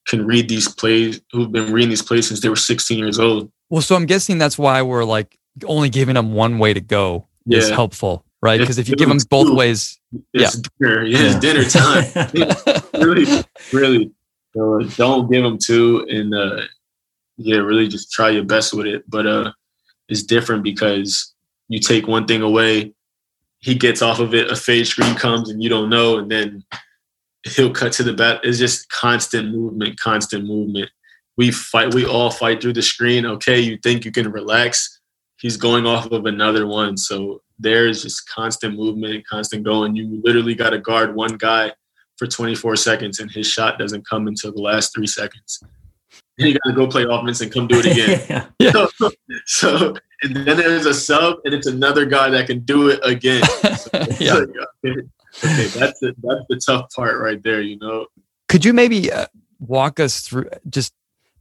can read these plays, who've been reading these plays since they were 16 years old. Well, so I'm guessing that's why we're like only giving them one way to go is helpful, right? Because if you give them both ways, it's dinner time. really. So don't give them two, and really just try your best with it. But it's different because you take one thing away, he gets off of it, a fade screen comes, and you don't know, and then he'll cut to the bat. It's just constant movement. We all fight through the screen. Okay, you think you can relax. He's going off of another one. So there's just constant movement, constant going. You literally got to guard one guy for 24 seconds, and his shot doesn't come until the last 3 seconds. And you got to go play offense and come do it again. So and then there's a sub, and it's another guy that can do it again. So, okay, that's the tough part right there, you know. Could you maybe walk us through, just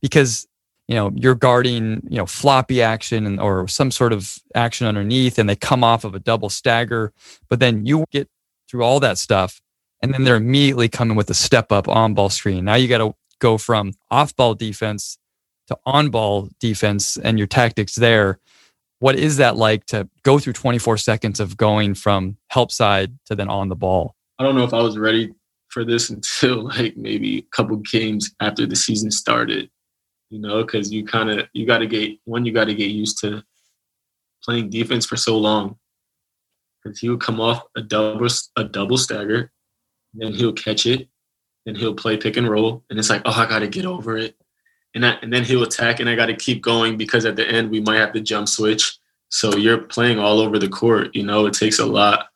because, you know, you're guarding, you know, floppy action and or some sort of action underneath, and they come off of a double stagger, but then you get through all that stuff, and then they're immediately coming with a step up on ball screen. Now you got to go from off ball defense to on ball defense and your tactics there. What is that like to go through 24 seconds of going from help side to then on the ball? I don't know if I was ready for this until like maybe a couple games after the season started. You know, because you got to get used to playing defense for so long. Because he would come off a double stagger, then he'll catch it, then he'll play pick and roll, and it's like, oh, I got to get over it, and then he'll attack, and I got to keep going because at the end we might have to jump switch. So you're playing all over the court. You know, it takes a lot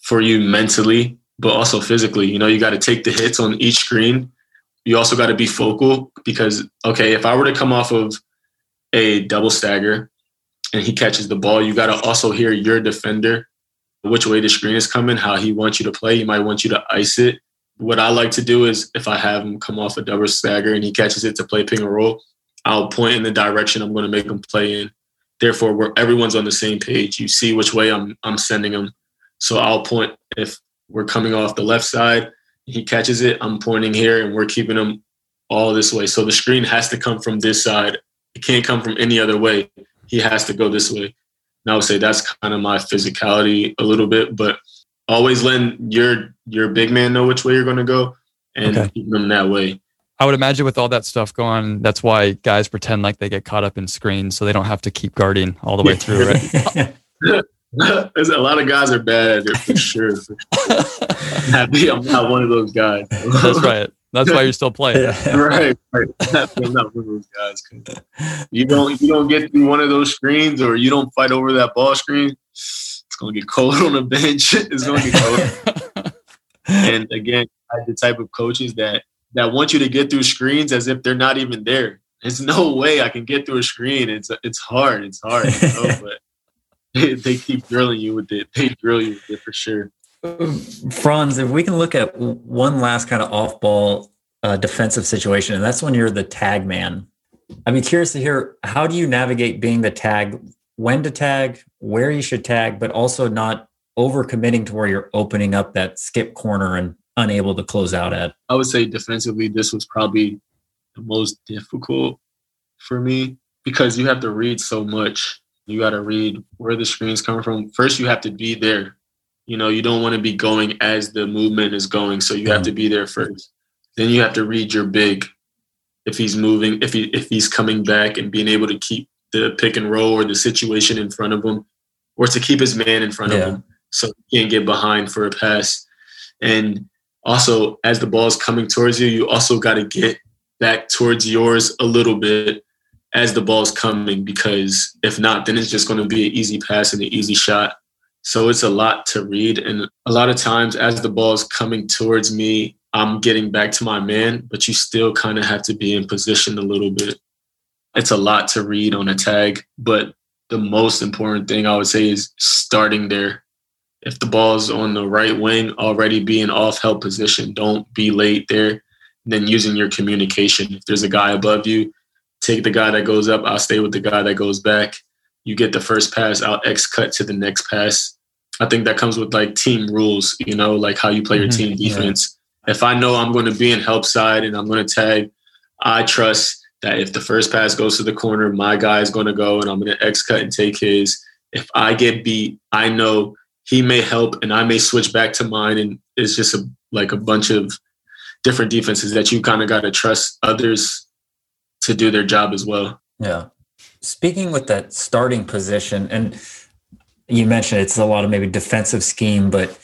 for you mentally, but also physically. You know, you got to take the hits on each screen. You also got to be focal because, okay, if I were to come off of a double stagger and he catches the ball, you got to also hear your defender, which way the screen is coming, how he wants you to play. He might want you to ice it. What I like to do is if I have him come off a double stagger and he catches it to play pick and roll, I'll point in the direction I'm going to make him play in. Therefore, where everyone's on the same page, you see which way I'm sending him. So I'll point if we're coming off the left side, he catches it, I'm pointing here, and we're keeping him all this way. So the screen has to come from this side. It can't come from any other way. He has to go this way. And I would say that's kind of my physicality a little bit, but always letting your big man know which way you're going to go and keeping him that way. I would imagine with all that stuff going on, that's why guys pretend like they get caught up in screens so they don't have to keep guarding all the way through, right? There's a lot of guys are bad at it for sure. I'm not one of those guys. That's right. That's why you're still playing. Right. I'm not one of those guys. You don't get through one of those screens, or you don't fight over that ball screen, it's gonna get cold on the bench. It's gonna get cold. And again, I have the type of coaches that want you to get through screens as if they're not even there. There's no way I can get through a screen. It's hard. You know, but they keep drilling you with it. They drill you with it for sure. Franz, if we can look at one last kind of off-ball defensive situation, and that's when you're the tag man. I'd be curious to hear, how do you navigate being the tag, when to tag, where you should tag, but also not overcommitting to where you're opening up that skip corner and unable to close out at? I would say defensively, this was probably the most difficult for me because you have to read so much. You got to read where the screen's coming from. First, you have to be there. You know, you don't want to be going as the movement is going. So you have to be there first. Then you have to read your big. If he's moving, if he's coming back and being able to keep the pick and roll or the situation in front of him, or to keep his man in front of him so he can't get behind for a pass. And also, as the ball's coming towards you, you also got to get back towards yours a little bit as the ball's coming, because if not, then it's just going to be an easy pass and an easy shot. So it's a lot to read. And a lot of times as the ball's coming towards me, I'm getting back to my man, but you still kind of have to be in position a little bit. It's a lot to read on a tag, but the most important thing I would say is starting there. If the ball's on the right wing, already be in off-help position. Don't be late there. And then using your communication. If there's a guy above you, take the guy that goes up. I'll stay with the guy that goes back. You get the first pass, I'll X cut to the next pass. I think that comes with like team rules, you know, like how you play your team defense. Yeah. If I know I'm going to be in help side and I'm going to tag, I trust that if the first pass goes to the corner, my guy is going to go and I'm going to X cut and take his. If I get beat, I know he may help and I may switch back to mine. And it's just a bunch of different defenses that you kind of got to trust others to do their job as well. Yeah. Speaking with that starting position, and you mentioned it's a lot of maybe defensive scheme, but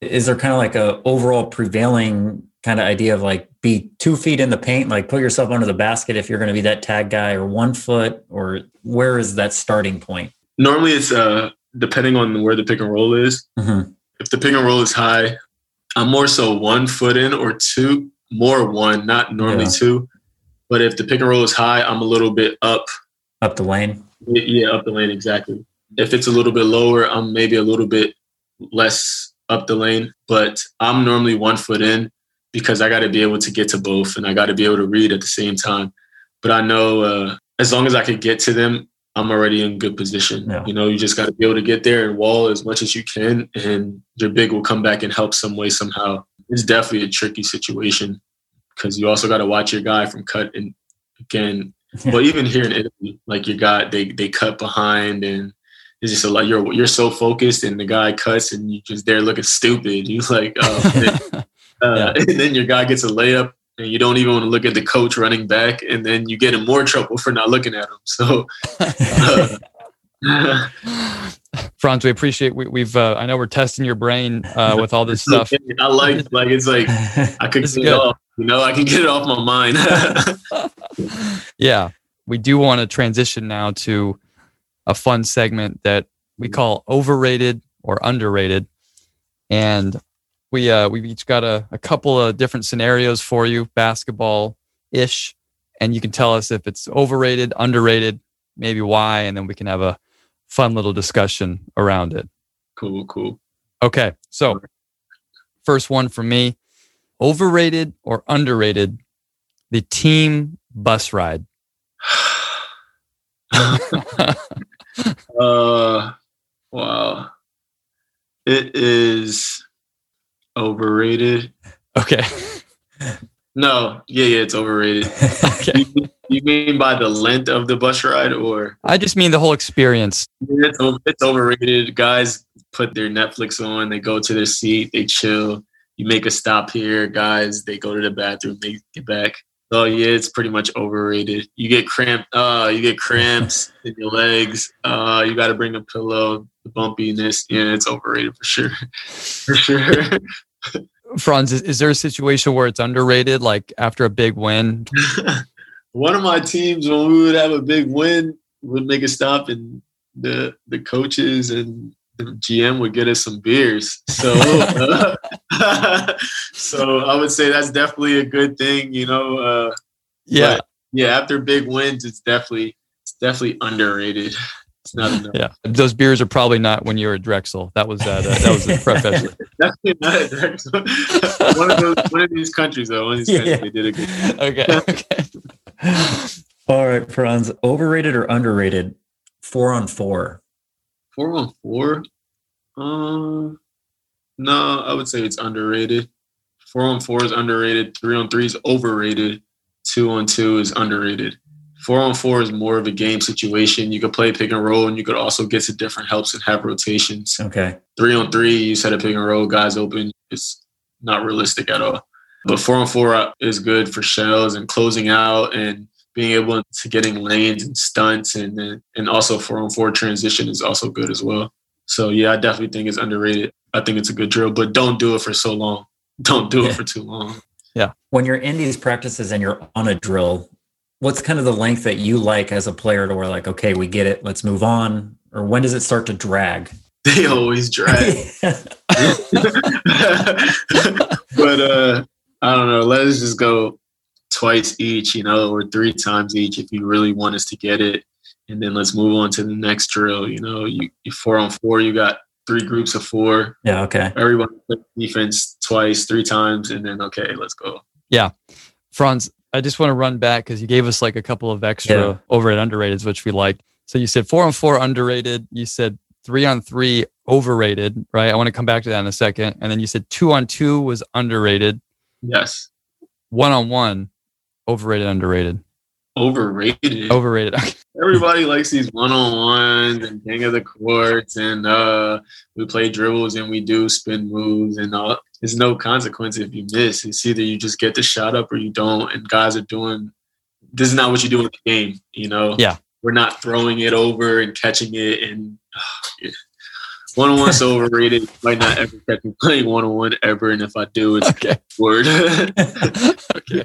is there kind of like a overall prevailing kind of idea of like be 2 feet in the paint, like put yourself under the basket if you're going to be that tag guy, or 1 foot, or where is that starting point? Normally it's depending on where the pick and roll is. Mm-hmm. If the pick and roll is high, I'm more so 1 foot in or two, more one, not normally two. But if the pick and roll is high, I'm a little bit up. Up the lane? Yeah, up the lane, exactly. If it's a little bit lower, I'm maybe a little bit less up the lane. But I'm normally 1 foot in because I got to be able to get to both and I got to be able to read at the same time. But I know as long as I can get to them, I'm already in good position. Yeah. You know, you just got to be able to get there and wall as much as you can, and your big will come back and help some way, somehow. It's definitely a tricky situation because you also got to watch your guy from cut. And again, but even here in Italy, like your guy, they cut behind, and it's just a lot. You're so focused, and the guy cuts, and you just there looking stupid. You like, and then your guy gets a layup, and you don't even want to look at the coach running back, and then you get in more trouble for not looking at him. So, Franz, we appreciate we've. I know we're testing your brain with all this stuff. I like it's like I could get it off. You know, I can get it off my mind. Yeah, we do want to transition now to a fun segment that we call overrated or underrated, and we've each got a couple of different scenarios for you, basketball-ish, and you can tell us if it's overrated, underrated, maybe why, and then we can have a fun little discussion around it. Cool. Okay, so first one for me. Overrated or underrated, the team bus ride? Wow. It is overrated. Okay. No. Yeah, it's overrated. Okay. You mean by the length of the bus ride, or? I just mean the whole experience. It's overrated. Guys put their Netflix on, they go to their seat, they chill. You make a stop here, guys, they go to the bathroom, they get back. Oh yeah, it's pretty much overrated. You get cramped. You get cramps in your legs. You got to bring a pillow, the bumpiness. Yeah, it's overrated for sure. Franz, is there a situation where it's underrated, like after a big win? One of my teams, when we would have a big win, would make a stop, and the coaches and the GM would get us some beers. So so I would say that's definitely a good thing, you know. After big wins, it's definitely underrated. It's not enough. Yeah. Those beers are probably not when you were at Drexel. That was the prep. Definitely not at Drexel. One of these countries, though. One of these countries, they did a good job. Okay. All right, Franz, overrated or underrated? 4-on-4. 4-on-4? No, I would say it's underrated. 4-on-4 is underrated. 3-on-3 is overrated. 2-on-2 is underrated. 4-on-4 is more of a game situation. You could play pick and roll, and you could also get to different helps and have rotations. Okay. 3-on-3, you set a pick and roll, guys open. It's not realistic at all. But 4-on-4 is good for shells and closing out and being able to getting lanes and stunts. And also 4-on-4 transition is also good as well. So, yeah, I definitely think it's underrated. I think it's a good drill, but don't do it for so long. Don't do it for too long. Yeah. When you're in these practices and you're on a drill, what's kind of the length that you like as a player to where like, okay, we get it, let's move on? Or when does it start to drag? They always drag. But I don't know. Let's just go twice each, you know, or three times each if you really want us to get it. And then let's move on to the next drill. You know, you 4-on-4, you got 3 groups of 4. Yeah, okay. Everyone plays defense twice, 3 times, and then, okay, let's go. Yeah. Franz, I just want to run back because you gave us like a couple of extra over and underrateds, which we liked. So you said 4-on-4 underrated. You said 3-on-3 overrated, right? I want to come back to that in a second. And then you said 2-on-2 was underrated. Yes. 1-on-1, overrated, underrated. Overrated. Everybody likes these 1-on-1s and king of the courts, and we play dribbles and we do spin moves, and there's no consequence if you miss. It's either you just get the shot up or you don't. And guys are doing this is not what you do in the game, you know. Yeah, we're not throwing it over and catching it. And 1-on-1's overrated. You might not ever catch me playing 1-on-1 ever, and if I do, it's okay. Word. Okay.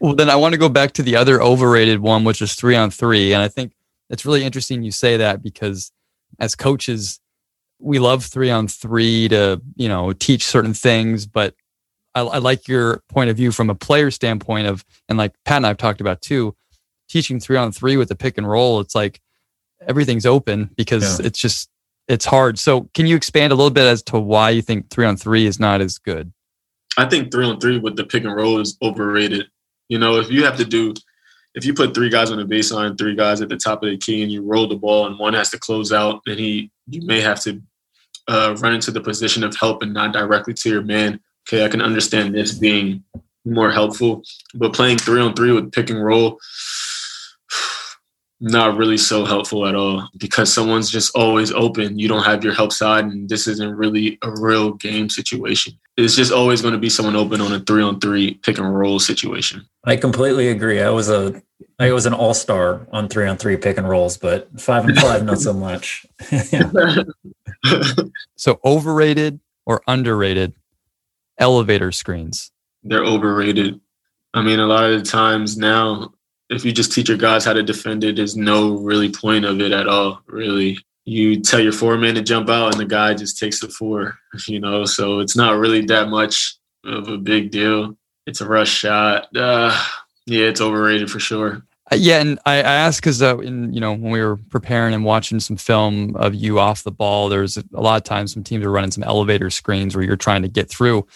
Well, then I want to go back to the other overrated one, which is 3-on-3, and I think it's really interesting you say that because as coaches, we love 3-on-3 to teach certain things, but I like your point of view from a player standpoint of, and like Pat and I've talked about too, teaching 3-on-3 with the pick and roll. It's like everything's open because it's just. It's hard. So can you expand a little bit as to why you think 3-on-3 is not as good? I think 3-on-3 with the pick and roll is overrated. You know, if you put 3 guys on the baseline, 3 guys at the top of the key, and you roll the ball and one has to close out, then you may have to run into the position of help and not directly to your man. Okay, I can understand this being more helpful, but playing 3-on-3 with pick and roll, not really so helpful at all because someone's just always open. You don't have your help side, and this isn't really a real game situation. It's just always going to be someone open on a 3-on-3 pick and roll situation. I completely agree. I was an all-star on 3-on-3 pick and rolls, but 5-on-5, not so much. So overrated or underrated elevator screens? They're overrated. I mean, a lot of the times now, if you just teach your guys how to defend it, there's no really point of it at all, really. You tell your 4-man to jump out and the guy just takes the 4, so it's not really that much of a big deal. It's a rush shot. It's overrated for sure. Yeah, and I asked because, when we were preparing and watching some film of you off the ball, there's a lot of times some teams are running some elevator screens where you're trying to get through.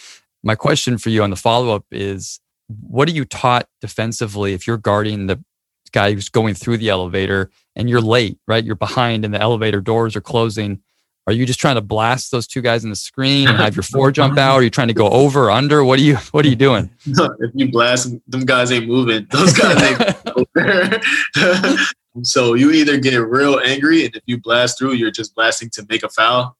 My question for you on the follow-up is, what are you taught defensively if you're guarding the guy who's going through the elevator and you're late, right? You're behind and the elevator doors are closing. Are you just trying to blast those 2 guys in the screen and have your 4 jump out? Or are you trying to go over or under? What are you doing? If you blast, them guys ain't moving. Those guys ain't moving. So you either get real angry, and if you blast through, you're just blasting to make a foul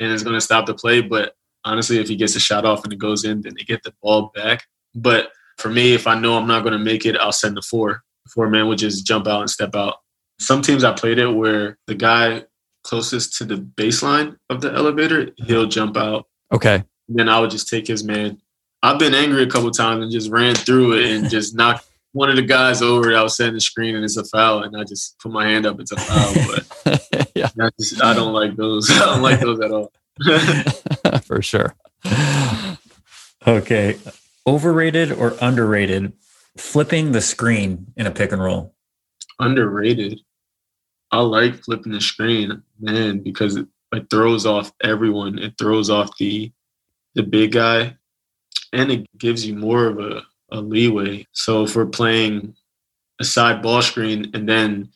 and it's going to stop the play. But honestly, if he gets a shot off and it goes in, then they get the ball back. But for me, if I know I'm not going to make it, I'll send the 4. The 4-man would just jump out and step out. Some teams I played it where the guy closest to the baseline of the elevator, he'll jump out. Okay. And then I would just take his man. I've been angry a couple times and just ran through it and just knocked one of the guys over. I was setting the screen and it's a foul, and I just put my hand up. It's a foul. But I don't like those. I don't like those at all. For sure. Okay. Overrated or underrated flipping the screen in a pick and roll? Underrated. I like flipping the screen, man, because it throws off everyone. It throws off the big guy, and it gives you more of a leeway. So if we're playing a side ball screen, and then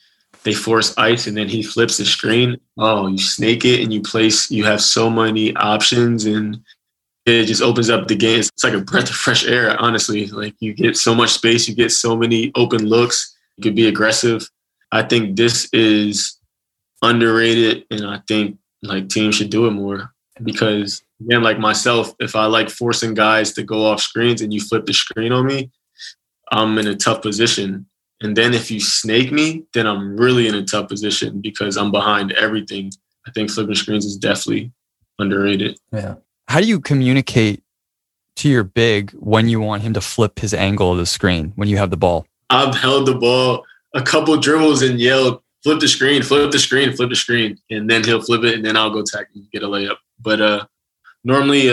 they force ice, and then he flips the screen. Oh, you snake it, and you place. You have so many options, and it just opens up the game. It's like a breath of fresh air, honestly. Like, you get so much space, you get so many open looks. You could be aggressive. I think this is underrated, and I think like teams should do it more because, again, like myself, if I like forcing guys to go off screens and you flip the screen on me, I'm in a tough position. And then if you snake me, then I'm really in a tough position because I'm behind everything. I think flipping screens is definitely underrated. Yeah. How do you communicate to your big when you want him to flip his angle of the screen when you have the ball? I've held the ball a couple dribbles and yelled, "Flip the screen, flip the screen, flip the screen." And then he'll flip it and then I'll go tackle and get a layup. But normally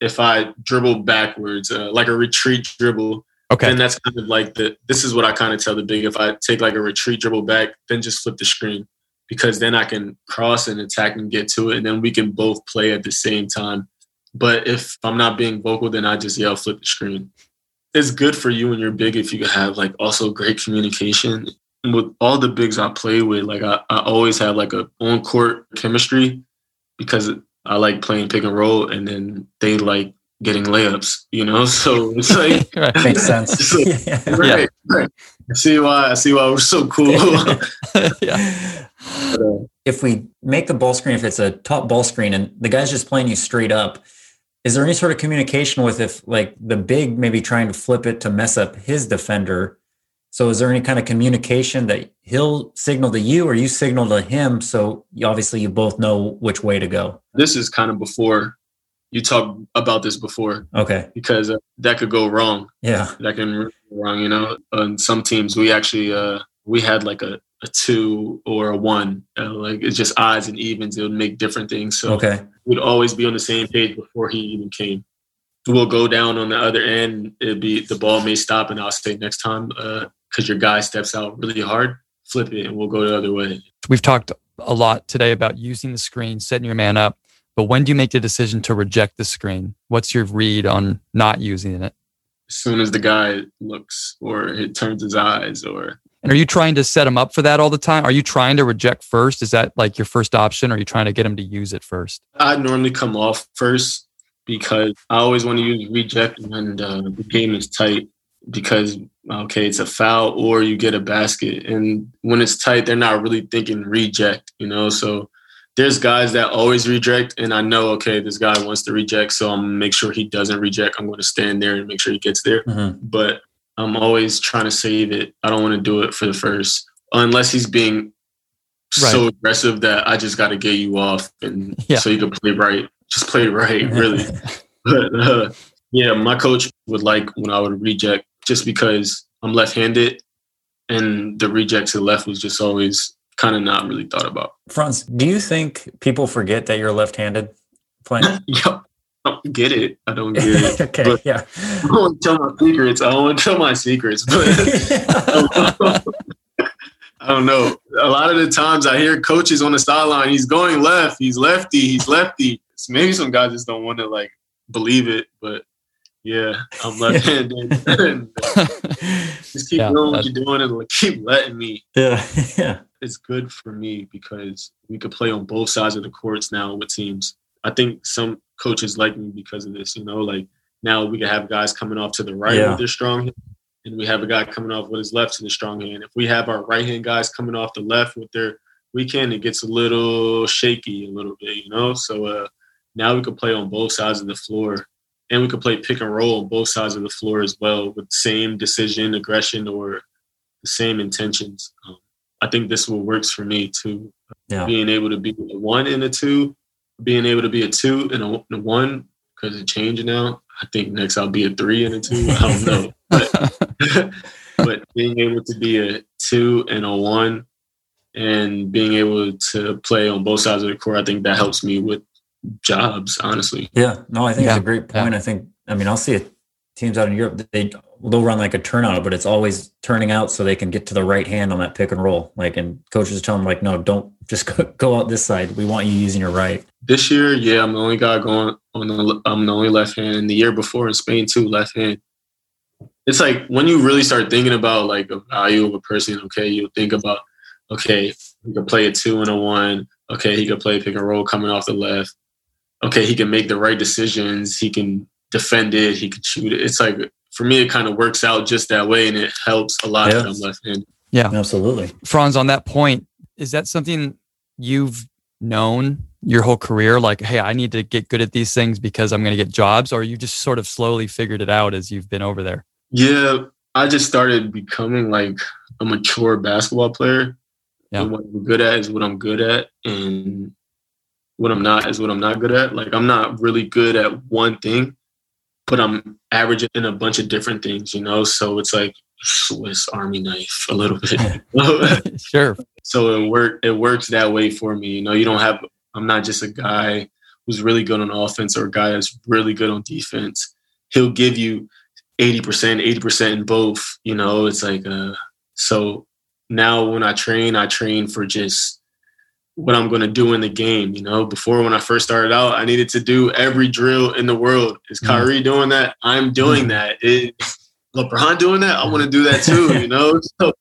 if I dribble backwards, like a retreat dribble, okay. Then that's kind of like this is what I kind of tell the big. If I take like a retreat dribble back, then just flip the screen because then I can cross and attack and get to it. And then we can both play at the same time. But if I'm not being vocal, then I just yell, "Flip the screen." It's good for you and your big if you have like also great communication. And with all the bigs I play with, like I always have like a on-court chemistry because I like playing pick and roll and then they like getting layups, you know? So it's like... right, makes sense. So, yeah. Right. I see why we're so cool. Yeah. If we make the ball screen, if it's a top ball screen and the guy's just playing you straight up, is there any sort of communication with if like the big maybe trying to flip it to mess up his defender? So is there any kind of communication that he'll signal to you or you signal to him? So obviously you both know which way to go. This is kind of before you talk about this before. Okay. Because that could go wrong. Yeah. That can really go wrong, you know. On some teams, we actually, we had like a 2 or a 1. Like it's just odds and evens. It would make different things. So okay. We'd always be on the same page before he even came. We'll go down on the other end. It'd be the ball may stop and I'll say next time, because your guy steps out really hard, flip it and we'll go the other way. We've talked a lot today about using the screen, setting your man up, but when do you make the decision to reject the screen? What's your read on not using it? As soon as the guy looks or it turns his eyes or... And are you trying to set him up for that all the time? Are you trying to reject first? Is that like your first option or are you trying to get him to use it first? I normally come off first because I always want to use reject when the game is tight. Because, okay, it's a foul or you get a basket. And when it's tight, they're not really thinking reject, you know? So there's guys that always reject. And I know, okay, this guy wants to reject. So I'm going to make sure he doesn't reject. I'm going to stand there and make sure he gets there. Mm-hmm. But I'm always trying to save it. I don't want to do it for the first, unless he's being so aggressive that I just got to get you off. And so you can play right. Just play right, really. But yeah, my coach would like when I would reject. Just because I'm left-handed and the reject to the left was just always kind of not really thought about. Franz, do you think people forget that you're left-handed playing? Yep. I don't get it. Okay, but yeah. I don't want to tell my secrets. But I don't know. A lot of the times I hear coaches on the sideline, he's going left, he's lefty, he's lefty. So maybe some guys just don't want to like believe it, but yeah, I'm left-handed. Just keep doing what you're doing and like, keep letting me. Yeah. It's good for me because we could play on both sides of the courts now with teams. I think some coaches like me because of this, you know, like now we can have guys coming off to the right with their strong hand and we have a guy coming off with his left to the strong hand. If we have our right-hand guys coming off the left with their weekend, it gets a little shaky a little bit, you know. So now we can play on both sides of the floor. And we could play pick and roll on both sides of the floor as well with the same decision, aggression, or the same intentions. I think this is what works for me too. Being able to be a 1 and a 2, being able to be a 2 and a 1, because it changed now. I think next I'll be a 3 and a 2. I don't know. But being able to be a 2 and a 1 and being able to play on both sides of the court, I think that helps me with jobs, honestly. I think it's a great point. I mean I'll see it teams out in Europe, they'll run like a turnout, but it's always turning out so they can get to the right hand on that pick and roll, like, and coaches tell them like, no, don't just go out this side, we want you using your right. This year I'm the only guy going on I'm the only left hand, and the year before in Spain too, left hand. it's like when you really start thinking about like the value of a person, okay, you think about, okay, he can play a 2 and a 1. Okay, he can play pick and roll coming off the left. Okay, he can make the right decisions. He can defend it. He can shoot it. It's like, for me, it kind of works out just that way, and it helps a lot that I'm left-handed. Yeah, absolutely. Franz, on that point, is that something you've known your whole career? Like, hey, I need to get good at these things because I'm going to get jobs, or you just sort of slowly figured it out as you've been over there? Yeah, I just started becoming like a mature basketball player. Yeah. And what I'm good at is what I'm good at, and what I'm not is what I'm not good at. Like, I'm not really good at one thing, but I'm average in a bunch of different things, you know? So it's like Swiss Army knife a little bit. Sure. So it works that way for me. You know, I'm not just a guy who's really good on offense or a guy that's really good on defense. He'll give you 80% in both, you know? It's like, so now when I train for just what I'm going to do in the game. You know, before when I first started out, I needed to do every drill in the world. Is Kyrie doing that? I'm doing that. Is LeBron doing that? I want to do that too, you know? So,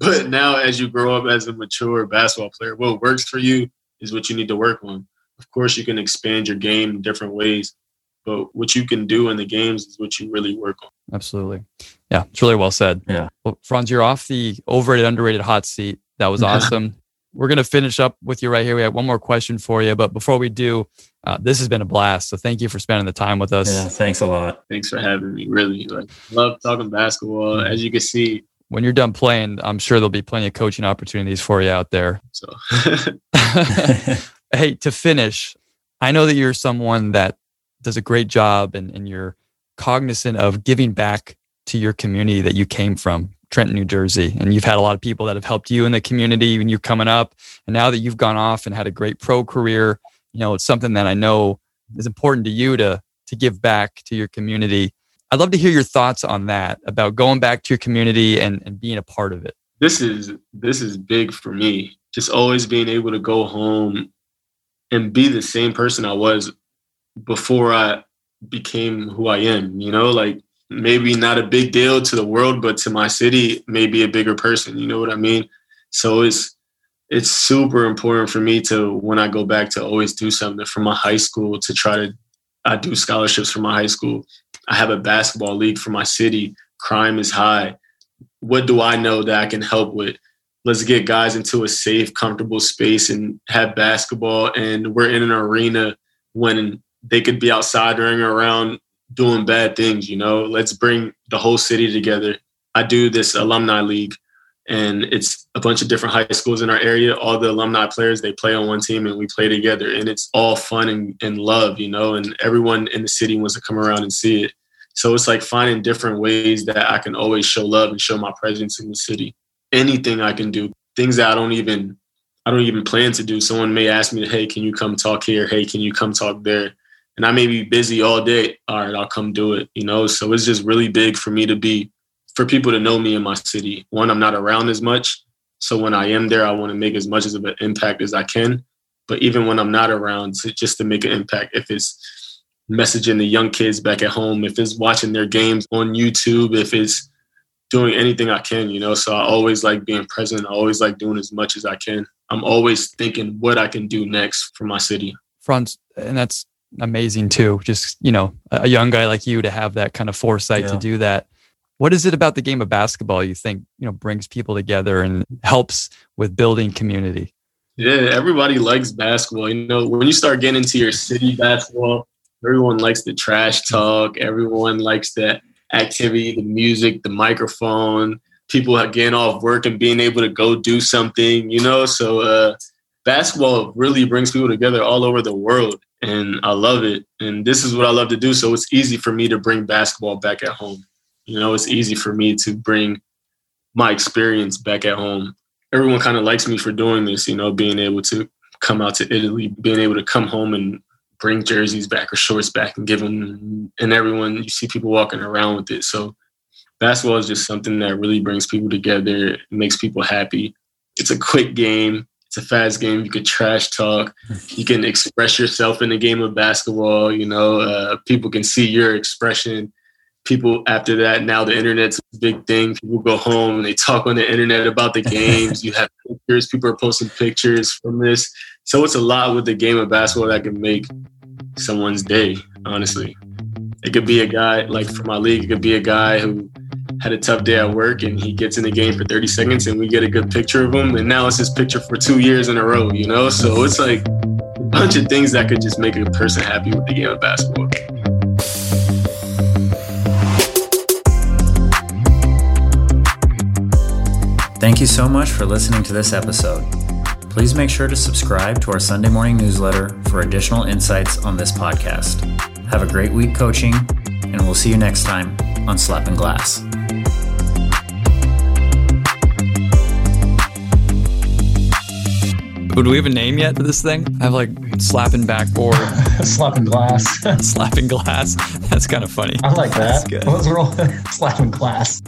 but now as you grow up as a mature basketball player, what works for you is what you need to work on. Of course, you can expand your game in different ways, but what you can do in the games is what you really work on. Absolutely. Yeah, it's really well said. Yeah. Well, Franz, you're off the overrated, underrated hot seat. That was awesome. We're going to finish up with you right here. We have one more question for you, but before we do, this has been a blast. So thank you for spending the time with us. Yeah, thanks a lot. Thanks for having me. Really, love talking basketball. As you can see, when you're done playing, I'm sure there'll be plenty of coaching opportunities for you out there. So, hey, to finish, I know that you're someone that does a great job and you're cognizant of giving back to your community that you came from, Trenton, New Jersey. And you've had a lot of people that have helped you in the community when you're coming up. And now that you've gone off and had a great pro career, you know, it's something that I know is important to you to give back to your community. I'd love to hear your thoughts on that, about going back to your community and being a part of it. This is big for me. Just always being able to go home and be the same person I was before I became who I am, you know, like, maybe not a big deal to the world, but to my city, maybe a bigger person. You know what I mean? So it's super important for me to, when I go back, to always do something for my high school, I do scholarships for my high school. I have a basketball league for my city. Crime is high. What do I know that I can help with? Let's get guys into a safe, comfortable space and have basketball. And we're in an arena when they could be outside running around doing bad things, you know. Let's bring the whole city together. I do this alumni league, and it's a bunch of different high schools in our area. All the alumni players, they play on one team and we play together, and it's all fun and love, you know, and everyone in the city wants to come around and see it. So it's like finding different ways that I can always show love and show my presence in the city. Anything I can do, things that I don't even plan to do. Someone may ask me, hey, can you come talk here? Hey, can you come talk there? And I may be busy all day. All right, I'll come do it, you know? So it's just really big for me for people to know me in my city. One, I'm not around as much. So when I am there, I want to make as much of an impact as I can. But even when I'm not around, just to make an impact, if it's messaging the young kids back at home, if it's watching their games on YouTube, if it's doing anything I can, you know? So I always like being present. I always like doing as much as I can. I'm always thinking what I can do next for my city. Franz, and that's amazing too. Just, you know, a young guy like you to have that kind of foresight to do that. What is it about the game of basketball you think, you know, brings people together and helps with building community? Yeah, everybody likes basketball. You know, when you start getting into your city basketball, everyone likes the trash talk. Everyone likes the activity, the music, the microphone, people getting off work and being able to go do something, you know? So basketball really brings people together all over the world. And I love it. And this is what I love to do. So it's easy for me to bring basketball back at home. You know, it's easy for me to bring my experience back at home. Everyone kind of likes me for doing this, you know, being able to come out to Italy, being able to come home and bring jerseys back or shorts back and give them. And everyone, you see people walking around with it. So basketball is just something that really brings people together. It makes people happy. It's a quick game. It's a fast game. You could trash talk. You can express yourself in the game of basketball. You know, people can see your expression. people after that, now the internet's a big thing. People go home and they talk on the internet about the games. You have pictures. People are posting pictures from this. So it's a lot with the game of basketball that can make someone's day, honestly. It could be a guy, like for my league, it could be a guy who had a tough day at work and he gets in the game for 30 seconds and we get a good picture of him. And now it's his picture for 2 years in a row, you know? So it's like a bunch of things that could just make a person happy with the game of basketball. Thank you so much for listening to this episode. Please make sure to subscribe to our Sunday morning newsletter for additional insights on this podcast. Have a great week coaching, and we'll see you next time on Slapping Glass. But do we have a name yet for this thing? I have like slapping backboard. Slapping glass. Slapping glass. That's kind of funny. I like that. That's good. Let's roll. Slapping glass.